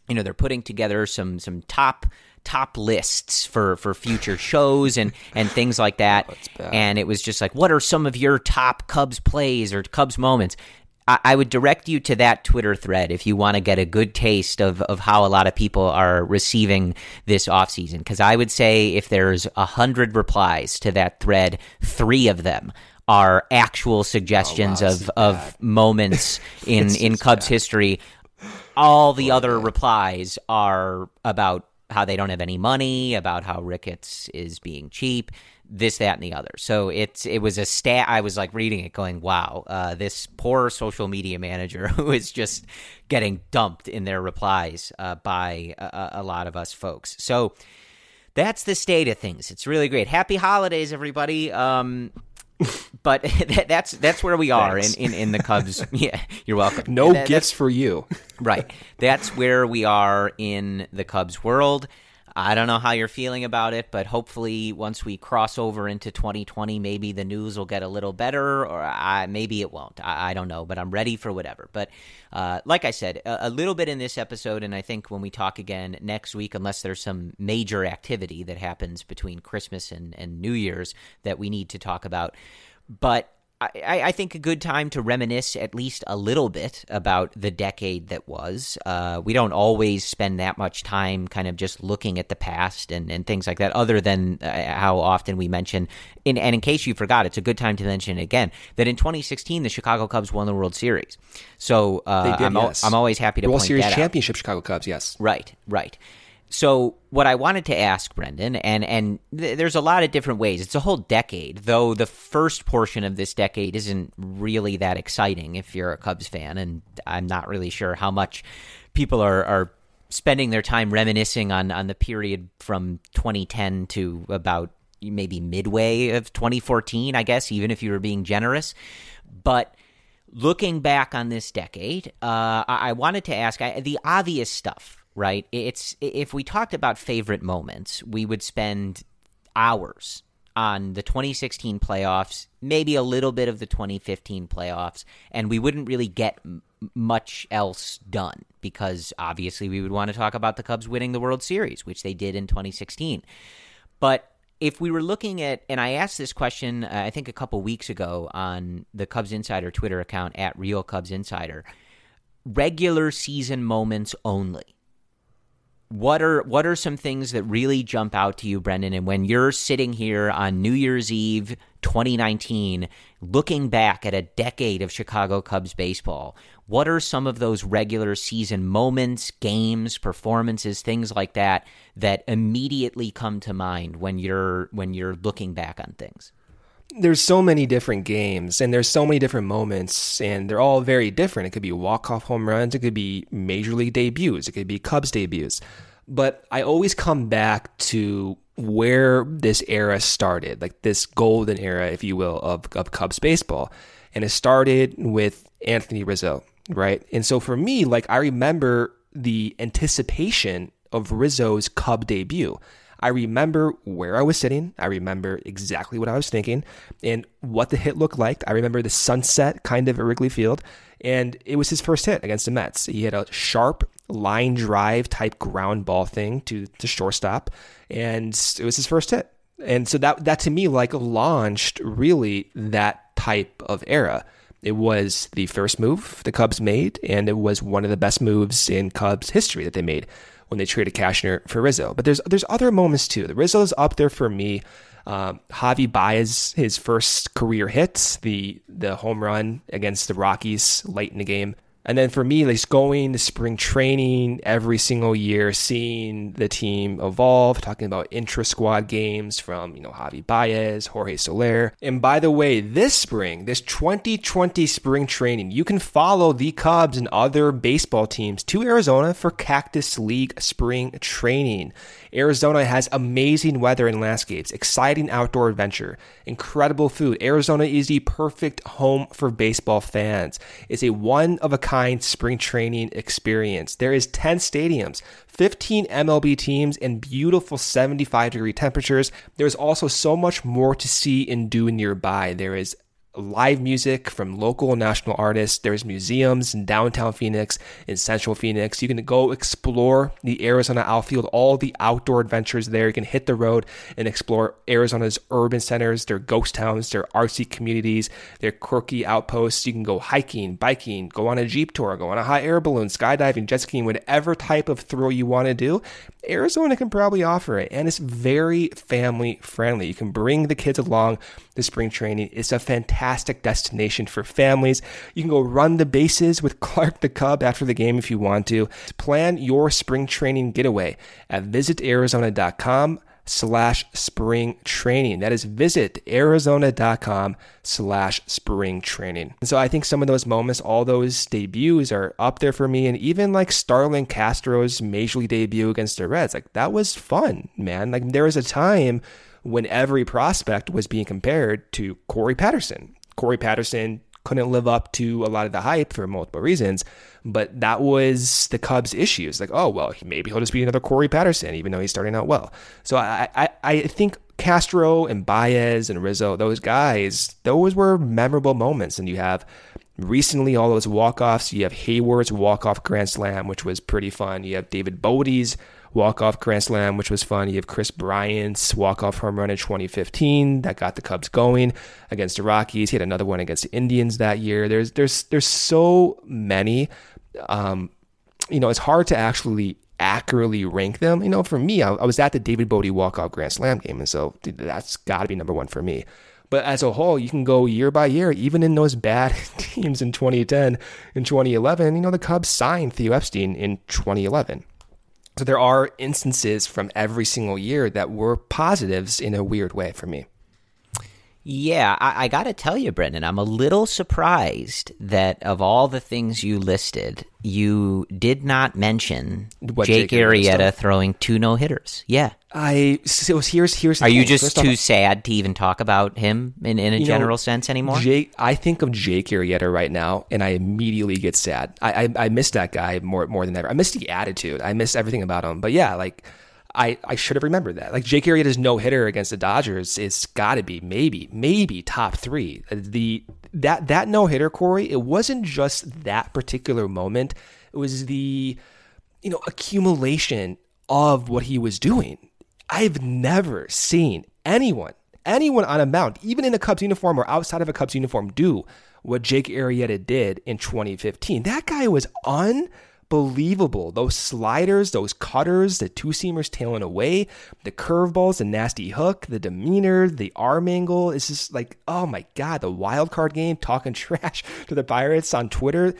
you know, they're putting together some some top top lists for, for future shows and, and things like that. Oh, and it was just like, what are some of your top Cubs plays or Cubs moments? I, I would direct you to that Twitter thread if you want to get a good taste of, of how a lot of people are receiving this offseason. Because I would say if there's a hundred replies to that thread, three of them are actual suggestions oh, wow, of, of moments in, in Cubs bad. history. All the oh, other man. replies are about how they don't have any money, about how Ricketts is being cheap, this, that, and the other. So it's it was a stat. I was like reading it going, wow, uh, this poor social media manager who is just getting dumped in their replies uh, by a, a lot of us folks. So that's the state of things. It's really great. Happy holidays, everybody. Um But that, that's that's where we are in, in, in the Cubs. Yeah, you're welcome. No that, gifts for you. Right. That's where we are in the Cubs world. I don't know how you're feeling about it, but hopefully once we cross over into twenty twenty, maybe the news will get a little better, or I, maybe it won't. I, I don't know, but I'm ready for whatever. But uh, like I said, a, a little bit in this episode, and I think when we talk again next week, unless there's some major activity that happens between Christmas and, and New Year's that we need to talk about. But I, I think a good time to reminisce at least a little bit about the decade that was. Uh, we don't always spend that much time kind of just looking at the past and, and things like that, other than uh, how often we mention, in, and in case you forgot, it's a good time to mention again, that in twenty sixteen, the Chicago Cubs won the World Series. So uh, they did, I'm, yes. al- I'm always happy to World point Series that out. World Series championship, Chicago Cubs, yes. Right, right. So what I wanted to ask, Brendan, and, and th- there's a lot of different ways. It's a whole decade, though the first portion of this decade isn't really that exciting if you're a Cubs fan, and I'm not really sure how much people are, are spending their time reminiscing on, on the period from twenty ten to about maybe midway of twenty fourteen, I guess, even if you were being generous. But looking back on this decade, uh, I-, I wanted to ask I, the obvious stuff. Right. It's if we talked about favorite moments, we would spend hours on the twenty sixteen playoffs, maybe a little bit of the twenty fifteen playoffs, and we wouldn't really get m- much else done because obviously we would want to talk about the Cubs winning the World Series, which they did in twenty sixteen. But if we were looking at, and I asked this question, uh, I think a couple weeks ago on the Cubs Insider Twitter account at Real Cubs Insider, regular season moments only. What are what are some things that really jump out to you, Brendan? And when you're sitting here on New Year's Eve twenty nineteen, looking back at a decade of Chicago Cubs baseball, what are some of those regular season moments, games, performances, things like that that immediately come to mind when you're when you're looking back on things? There's so many different games and there's so many different moments and they're all very different. It could be walk-off home runs. It could be major league debuts. It could be Cubs debuts. But I always come back to where this era started, like this golden era, if you will, of, of Cubs baseball. And it started with Anthony Rizzo, right? And so for me, like I remember the anticipation of Rizzo's Cub debut. I remember where I was sitting. I remember exactly what I was thinking and what the hit looked like. I remember the sunset kind of at Wrigley Field, and it was his first hit against the Mets. He had a sharp line drive type ground ball thing to, to shortstop, and it was his first hit. And so that, that to me like launched really that type of era. It was the first move the Cubs made, and it was one of the best moves in Cubs history that they made when they traded Cashner for Rizzo. But there's there's other moments too. The Rizzo's up there for me. Um, Javi Baez, his first career hit, the the home run against the Rockies late in the game. And then for me, just going to spring training every single year, seeing the team evolve, talking about intra-squad games from, you know, Javi Baez, Jorge Soler. And by the way, this spring, this twenty twenty spring training, you can follow the Cubs and other baseball teams to Arizona for Cactus League spring training. Arizona has amazing weather and landscapes, exciting outdoor adventure, incredible food. Arizona is the perfect home for baseball fans. It's a one-of-a-kind spring training experience. There is ten stadiums, fifteen M L B teams, and beautiful seventy-five degree temperatures. There's also so much more to see and do nearby. There is live music from local and national artists. There's museums in downtown Phoenix, in central Phoenix. You can go explore the Arizona outfield, all the outdoor adventures there. You can hit the road and explore Arizona's urban centers, their ghost towns, their artsy communities, their quirky outposts. You can go hiking, biking, go on a Jeep tour, go on a hot air balloon, skydiving, jet skiing, whatever type of thrill you want to do. Arizona can probably offer it, and it's very family friendly. You can bring the kids along to spring training. It's a fantastic Fantastic destination for families. You can go run the bases with Clark the Cub after the game if you want to. Plan your spring training getaway at visitarizona.com slash spring training. That is visitarizona.com slash spring training. And so I think some of those moments, all those debuts are up there for me. And even like Starlin Castro's Major League debut against the Reds, like that was fun, man. Like there was a time when every prospect was being compared to Corey Patterson. Corey Patterson couldn't live up to a lot of the hype for multiple reasons, but that was the Cubs' issue. It's like, oh, well, maybe he'll just be another Corey Patterson, even though he's starting out well. So I, I, I think Castro and Baez and Rizzo, those guys, those were memorable moments. And you have recently all those walk-offs. You have Hayward's walk-off grand slam, which was pretty fun. You have David Bote's walk-off grand slam, which was fun. You have Chris Bryant's walk-off home run in twenty fifteen that got the Cubs going against the Rockies. He had another one against the Indians that year. There's there's there's so many. Um, you know, it's hard to actually accurately rank them. You know, for me, I, I was at the David Bote walk-off grand slam game, and so that's got to be number one for me. But as a whole, you can go year by year, even in those bad teams in twenty ten and twenty eleven. You know, the Cubs signed Theo Epstein in twenty eleven. So there are instances from every single year that were positives in a weird way for me. Yeah, I, I got to tell you, Brendan, I'm a little surprised that of all the things you listed, you did not mention what, Jake, Jake Arrieta throwing two no-hitters. Yeah. I so here's here's. Are thing. you just First too off, sad to even talk about him in, in a general know, sense anymore? Jake, I think of Jake Arrieta right now, and I immediately get sad. I, I I miss that guy more more than ever. I miss the attitude. I miss everything about him. But yeah, like I, I should have remembered that. Like Jake Arrieta's no hitter against the Dodgers, it's got to be maybe maybe top three. The that that no hitter, Corey, it wasn't just that particular moment. It was the you know accumulation of what he was doing. I've never seen anyone, anyone on a mound, even in a Cubs uniform or outside of a Cubs uniform, do what Jake Arrieta did in twenty fifteen. That guy was unbelievable. Those sliders, those cutters, the two-seamers tailing away, the curveballs, the nasty hook, the demeanor, the arm angle. It's just like, oh my God, the wild card game, talking trash to the Pirates on Twitter.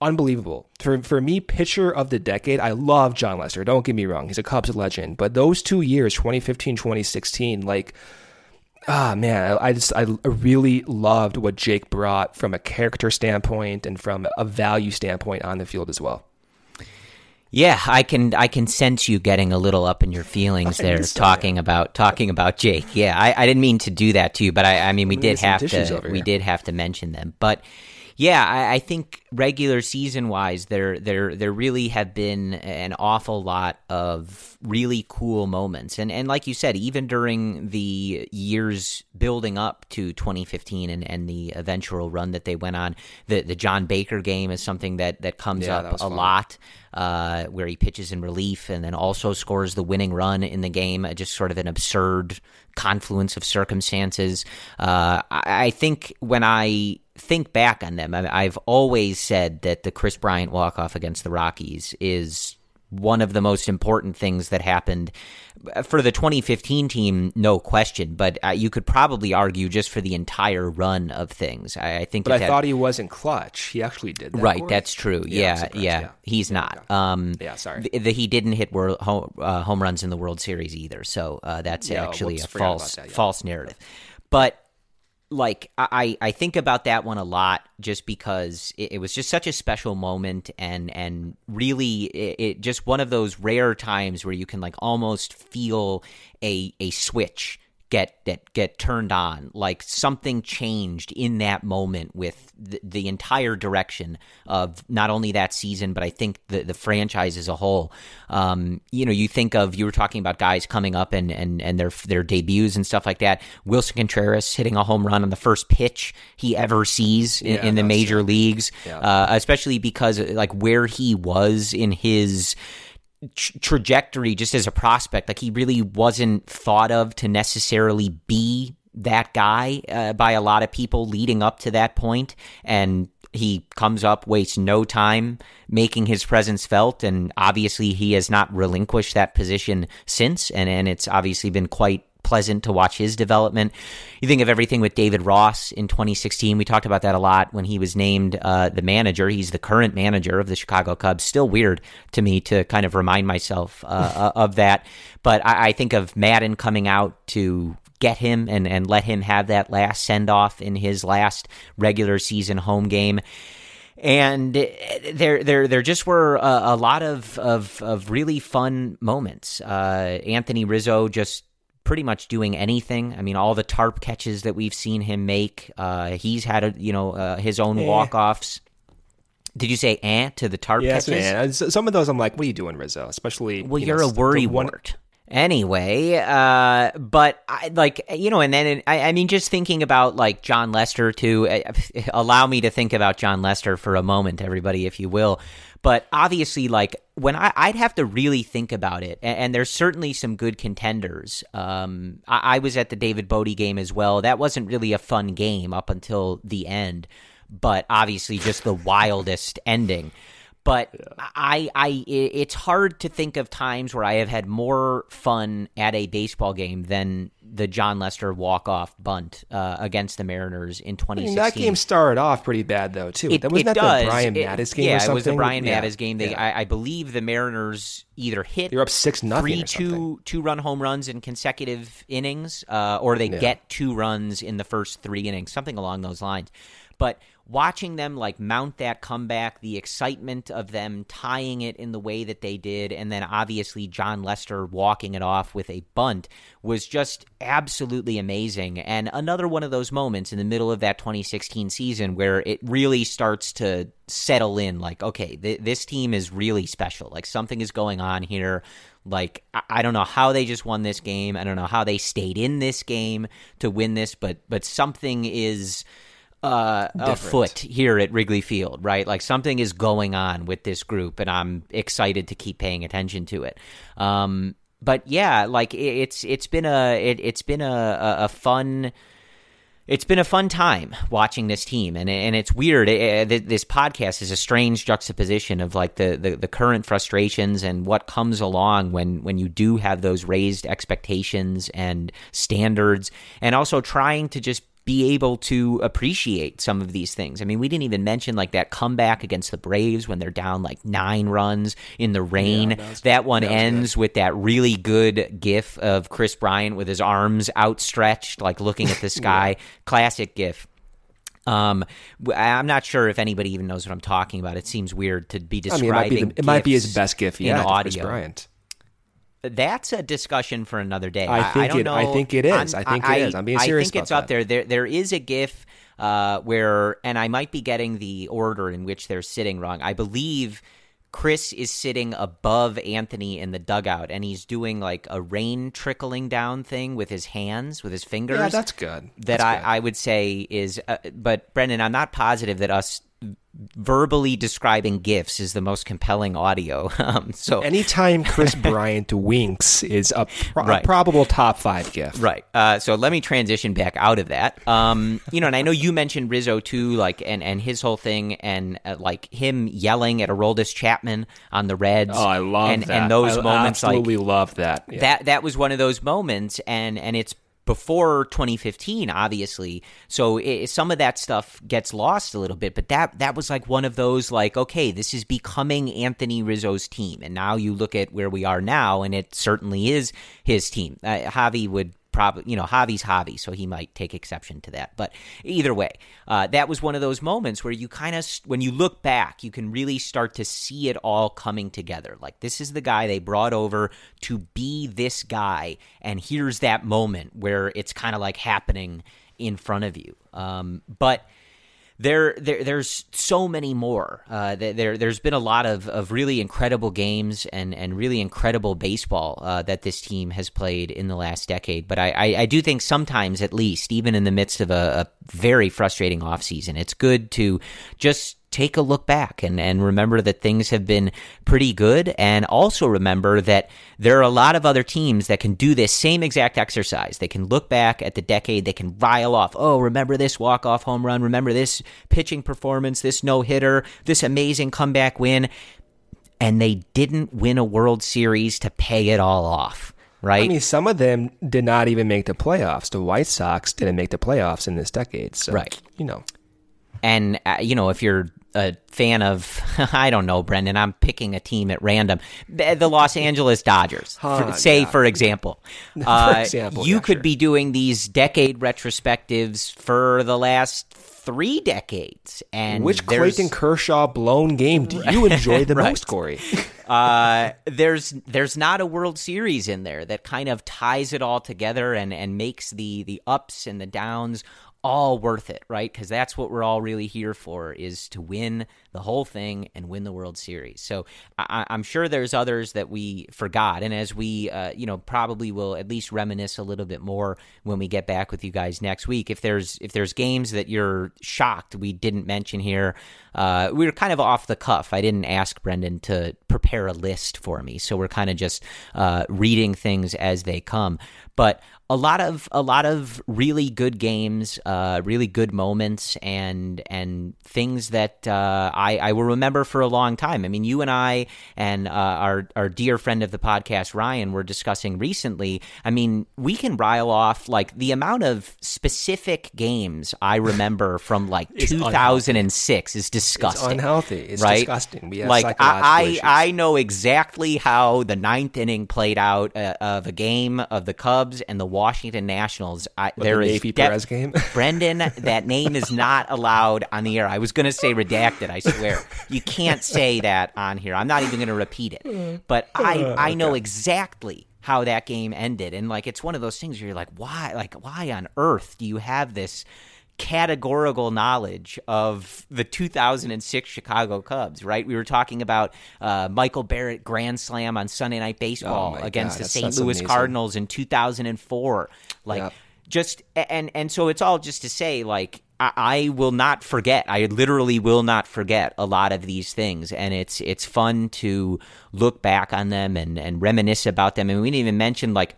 Unbelievable. For for me, pitcher of the decade, I love John Lester. Don't get me wrong. He's a Cubs legend. But those two years, twenty fifteen, twenty sixteen, like, ah, oh man, I just I really loved what Jake brought from a character standpoint and from a value standpoint on the field as well. Yeah, I can I can sense you getting a little up in your feelings there, talking that. about talking about Jake. Yeah, I, I didn't mean to do that to you, but I, I mean we did have to we did have to mention them. But yeah, I, I think regular season-wise, there, there, there really have been an awful lot of really cool moments. And and like you said, even during the years building up to twenty fifteen and, and the eventual run that they went on, the, the John Baker game is something that, that comes yeah, up that was a fun. lot, uh, where he pitches in relief and then also scores the winning run in the game, just sort of an absurd confluence of circumstances. Uh, I, I think when I think back on them, I've always said that the Chris Bryant walk-off against the Rockies is one of the most important things that happened for the twenty fifteen team, no question. But uh, you could probably argue just for the entire run of things. I, I think. But I had, thought he wasn't clutch. He actually did. That right. Course. That's true. Yeah. Yeah. yeah. yeah. He's yeah, not. Yeah. Um, yeah sorry. The, the, he didn't hit world, home, uh, home runs in the World Series either. So uh, that's yeah, actually we'll a false that, yeah. false narrative. But. Like, I, I think about that one a lot just because it, it was just such a special moment and, and really it, it just one of those rare times where you can like almost feel a a switch get get, get turned on, like something changed in that moment with the, the entire direction of not only that season, but I think the, the franchise as a whole. Um, you know, you think of, you were talking about guys coming up and, and, and their their debuts and stuff like that. Wilson Contreras hitting a home run on the first pitch he ever sees in, yeah, in the major true. leagues, yeah. uh, especially because like where he was in his trajectory just as a prospect, like he really wasn't thought of to necessarily be that guy uh, by a lot of people leading up to that point, and he comes up, wastes no time making his presence felt, and obviously he has not relinquished that position since, and, and it's obviously been quite pleasant to watch his development. You think of everything with David Ross in twenty sixteen. We talked about that a lot when he was named uh, the manager. He's the current manager of the Chicago Cubs. Still weird to me to kind of remind myself uh, of that. But I, I think of Madden coming out to get him and, and let him have that last send-off in his last regular season home game. And there, there, there just were a, a lot of, of, of really fun moments. Uh, Anthony Rizzo just pretty much doing anything. I mean, all the tarp catches that we've seen him make. Uh, he's had, a, you know, uh, his own eh. walk-offs. Did you say eh to the tarp yeah, catches? Yeah, so, some of those I'm like, what are you doing, Rizzo? Especially... Well, you you're know, a worrywart. Anyway, uh, but I like, you know, and then it, I, I mean, just thinking about like John Lester too, uh, allow me to think about John Lester for a moment, everybody, if you will. But obviously, like when I, I'd have to really think about it, and, and there's certainly some good contenders. Um, I, I was at the David Bote game as well. That wasn't really a fun game up until the end, but obviously just the wildest ending. But I, I, it's hard to think of times where I have had more fun at a baseball game than the John Lester walk-off bunt uh, against the Mariners in twenty sixteen. I mean, that game started off pretty bad, though, too. It, that, wasn't it that does. the Brian Mattis game yeah, or something? Yeah, it was the Brian yeah. Mattis game. They, yeah. I, I believe the Mariners either hit You're up six three two, two-run home runs in consecutive innings, uh, or they yeah. get two runs in the first three innings, something along those lines. But watching them like mount that comeback, the excitement of them tying it in the way that they did, and then obviously John Lester walking it off with a bunt was just absolutely amazing. And another one of those moments in the middle of that twenty sixteen season where it really starts to settle in like, okay, th- this team is really special. Like something is going on here. Like, I-, I don't know how they just won this game. I don't know how they stayed in this game to win this, but but something is... Uh, afoot here at Wrigley Field, right? Like something is going on with this group, and I'm excited to keep paying attention to it. Um, but yeah, like it, it's it's been a it, it's been a, a fun it's been a fun time watching this team, and and it's weird. It, it, this podcast is a strange juxtaposition of like the, the the current frustrations and what comes along when when you do have those raised expectations and standards, and also trying to just be able to appreciate some of these things. I mean, we didn't even mention like that comeback against the Braves when they're down like nine runs in the rain. Yeah, that, that one that ends good. With that really good gif of Chris Bryant with his arms outstretched, like looking at the sky. yeah. Classic gif. Um, I'm not sure if anybody even knows what I'm talking about. It seems weird to be describing. I mean, it might be, the, it might be his best gif in audio. Chris Bryant. That's a discussion for another day. I think I don't it. Know. I think it is. I'm, I think it I, is. I'm being serious. I think it's about up that. there. There, there is a GIF uh, where, and I might be getting the order in which they're sitting wrong. I believe Chris is sitting above Anthony in the dugout, and he's doing like a rain trickling down thing with his hands, with his fingers. Yeah, that's good. That that's I, good. I would say is, uh, but Brendan, I'm not positive that us verbally describing gifts is the most compelling audio. Um, so anytime Chris Bryant winks is a, pro- right. a probable top five gift. Right. Uh, so let me transition back out of that. Um, you know, and I know you mentioned Rizzo too, like, and, and his whole thing, and uh, like him yelling at Aroldis Chapman on the Reds. Oh, I love and, that. And those I moments, absolutely like, love that. Yeah. That that was one of those moments, and and it's before twenty fifteen, obviously, so it, some of that stuff gets lost a little bit, but that that was like one of those, like, okay, this is becoming Anthony Rizzo's team, and now you look at where we are now, and it certainly is his team. Uh, Javi would probably, you know, Javi's Javi, so he might take exception to that, but either way, uh, that was one of those moments where you kind of, when you look back, you can really start to see it all coming together. Like, this is the guy they brought over to be this guy, and here's that moment where it's kind of like happening in front of you. Um, but There, there, there's so many more. Uh, there, there's been a lot of, of really incredible games and, and really incredible baseball uh, that this team has played in the last decade. But I, I, I do think sometimes, at least, even in the midst of a, a very frustrating offseason, it's good to just take a look back and, and remember that things have been pretty good, and also remember that there are a lot of other teams that can do this same exact exercise. They can look back at the decade. They can rile off, oh, remember this walk-off home run. Remember this pitching performance, this no-hitter, this amazing comeback win. And they didn't win a World Series to pay it all off, right? I mean, some of them did not even make the playoffs. The White Sox didn't make the playoffs in this decade. So, right. you know. And, uh, you know, if you're a fan of, I don't know, Brendan, I'm picking a team at random, the Los Angeles Dodgers, huh, for, say, yeah. for example. Uh, for example, you yeah, could sure. be doing these decade retrospectives for the last three decades. And which Clayton Kershaw blown game do you enjoy the right. most, Corey? uh, there's there's not a World Series in there that kind of ties it all together and, and makes the the ups and the downs all worth it, right? Because that's what we're all really here for, is to win the whole thing and win the World Series. So I- I'm sure there's others that we forgot. And as we, uh, you know, probably will at least reminisce a little bit more when we get back with you guys next week. If there's if there's games that you're shocked we didn't mention here, uh, we were kind of off the cuff. I didn't ask Brendan to prepare a list for me, so we're kind of just uh, reading things as they come. But a lot of a lot of really good games, uh, really good moments, and and things that uh, I, I will remember for a long time. I mean, you and I and uh, our our dear friend of the podcast, Ryan, were discussing recently. I mean, we can rile off like the amount of specific games I remember from like two thousand six unhealthy. Is disgusting. It's unhealthy. It's right? disgusting. We have like I I, I know exactly how the ninth inning played out uh, of a game of the Cubs and the Washington Nationals. I, there the is de- Perez game? Brendan, that name is not allowed on the air. I was going to say redacted, I swear. You can't say that on here. I'm not even going to repeat it. But I, uh, I know okay. exactly how that game ended. And like, it's one of those things where you're like, why, like, why on earth do you have this categorical knowledge of the two thousand six Chicago Cubs, right? We were talking about uh, Michael Barrett grand slam on Sunday Night Baseball oh against God, the Saint Louis amazing. Cardinals in two thousand four. Like, yep. just and and so it's all just to say, like, I, I will not forget. I literally will not forget a lot of these things, and it's it's fun to look back on them and and reminisce about them. And we didn't even mention like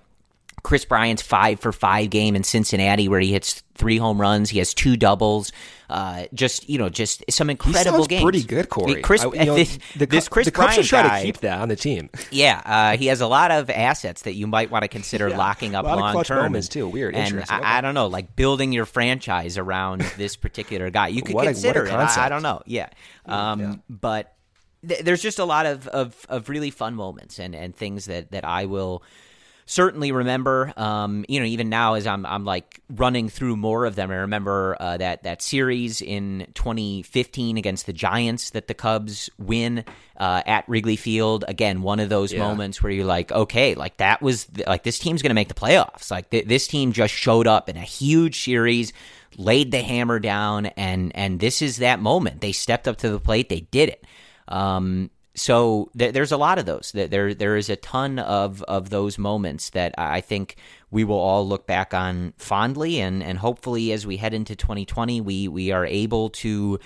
Chris Bryant's five for five game in Cincinnati where he hits three home runs. He has two doubles. Uh, just, you know, just some incredible games. Pretty good, Corey. Chris, I, you know, this, the, this Chris the Bryant guy. Try to keep that on the team. Yeah, uh, he has a lot of assets that you might want to consider yeah, locking up long term. Too weird, and interesting. I, I don't know, like building your franchise around this particular guy. You could what consider a, what a concept. it. I, I don't know. Yeah, um, yeah. but th- there's just a lot of, of of really fun moments and and things that that I will certainly remember, um, you know, even now as I'm I'm like running through more of them. I remember uh, that that series in twenty fifteen against the Giants that the Cubs win uh, at Wrigley Field. Again, one of those yeah. moments where you're like, okay, like that was th- like this team's going to make the playoffs. Like th- this team just showed up in a huge series, laid the hammer down, and and this is that moment. They stepped up to the plate. They did it. Um, So th- there's a lot of those. There, there is a ton of, of those moments that I think we will all look back on fondly, and, and hopefully as we head into twenty twenty, we we are able to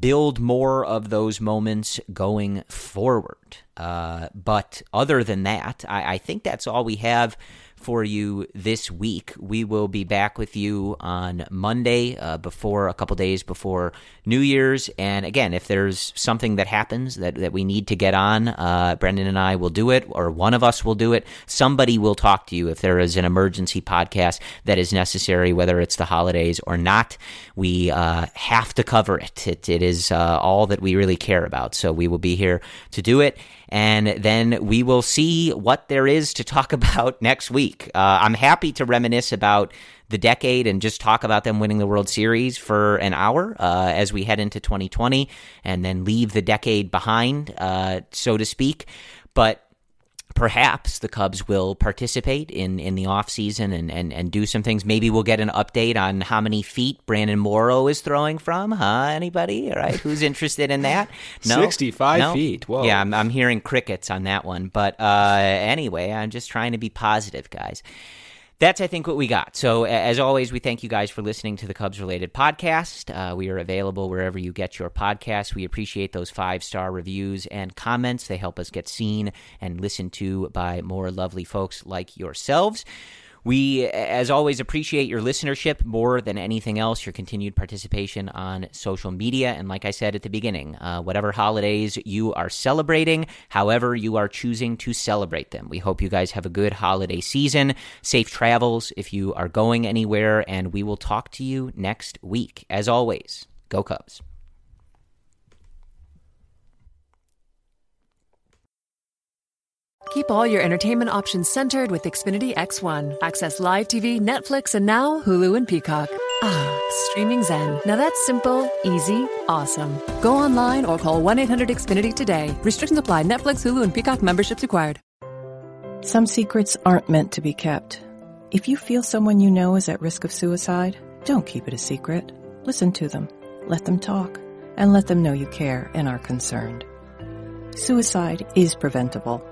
build more of those moments going forward. Uh, but other than that, I, I think that's all we have for you this week. We will be back with you on Monday, uh, before a couple days before New Year's. And again, if there's something that happens that, that we need to get on, uh, Brendan and I will do it, or one of us will do it. Somebody will talk to you if there is an emergency podcast that is necessary, whether it's the holidays or not. We uh, have to cover it. It, it is uh, all that we really care about. So we will be here to do it. And then we will see what there is to talk about next week. Uh, I'm happy to reminisce about the decade and just talk about them winning the World Series for an hour uh, as we head into twenty twenty and then leave the decade behind, uh, so to speak. But perhaps the Cubs will participate in, in the offseason and, and, and do some things. Maybe we'll get an update on how many feet Brandon Morrow is throwing from. Huh? Anybody? All right. Who's interested in that? No. sixty-five no? feet. Whoa. Yeah, I'm, I'm hearing crickets on that one. But uh, anyway, I'm just trying to be positive, guys. That's, I think, what we got. So, as always, we thank you guys for listening to the Cubs-related podcast. Uh, we are available wherever you get your podcasts. We appreciate those five-star reviews and comments. They help us get seen and listened to by more lovely folks like yourselves. We, as always, appreciate your listenership more than anything else, your continued participation on social media. And like I said at the beginning, uh, whatever holidays you are celebrating, however you are choosing to celebrate them, we hope you guys have a good holiday season, safe travels if you are going anywhere, and we will talk to you next week. As always, go Cubs. Keep all your entertainment options centered with Xfinity X one. Access live T V, Netflix, and now Hulu and Peacock. Ah, streaming zen. Now that's simple, easy, awesome. Go online or call one eight hundred Xfinity today. Restrictions apply. Netflix, Hulu, and Peacock memberships required. Some secrets aren't meant to be kept. If you feel someone you know is at risk of suicide, don't keep it a secret. Listen to them. Let them talk. And let them know you care and are concerned. Suicide is preventable.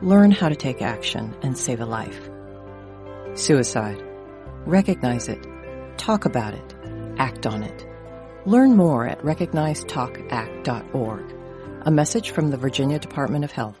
Learn how to take action and save a life. Suicide. Recognize it. Talk about it. Act on it. Learn more at recognize talk act dot org. A message from the Virginia Department of Health.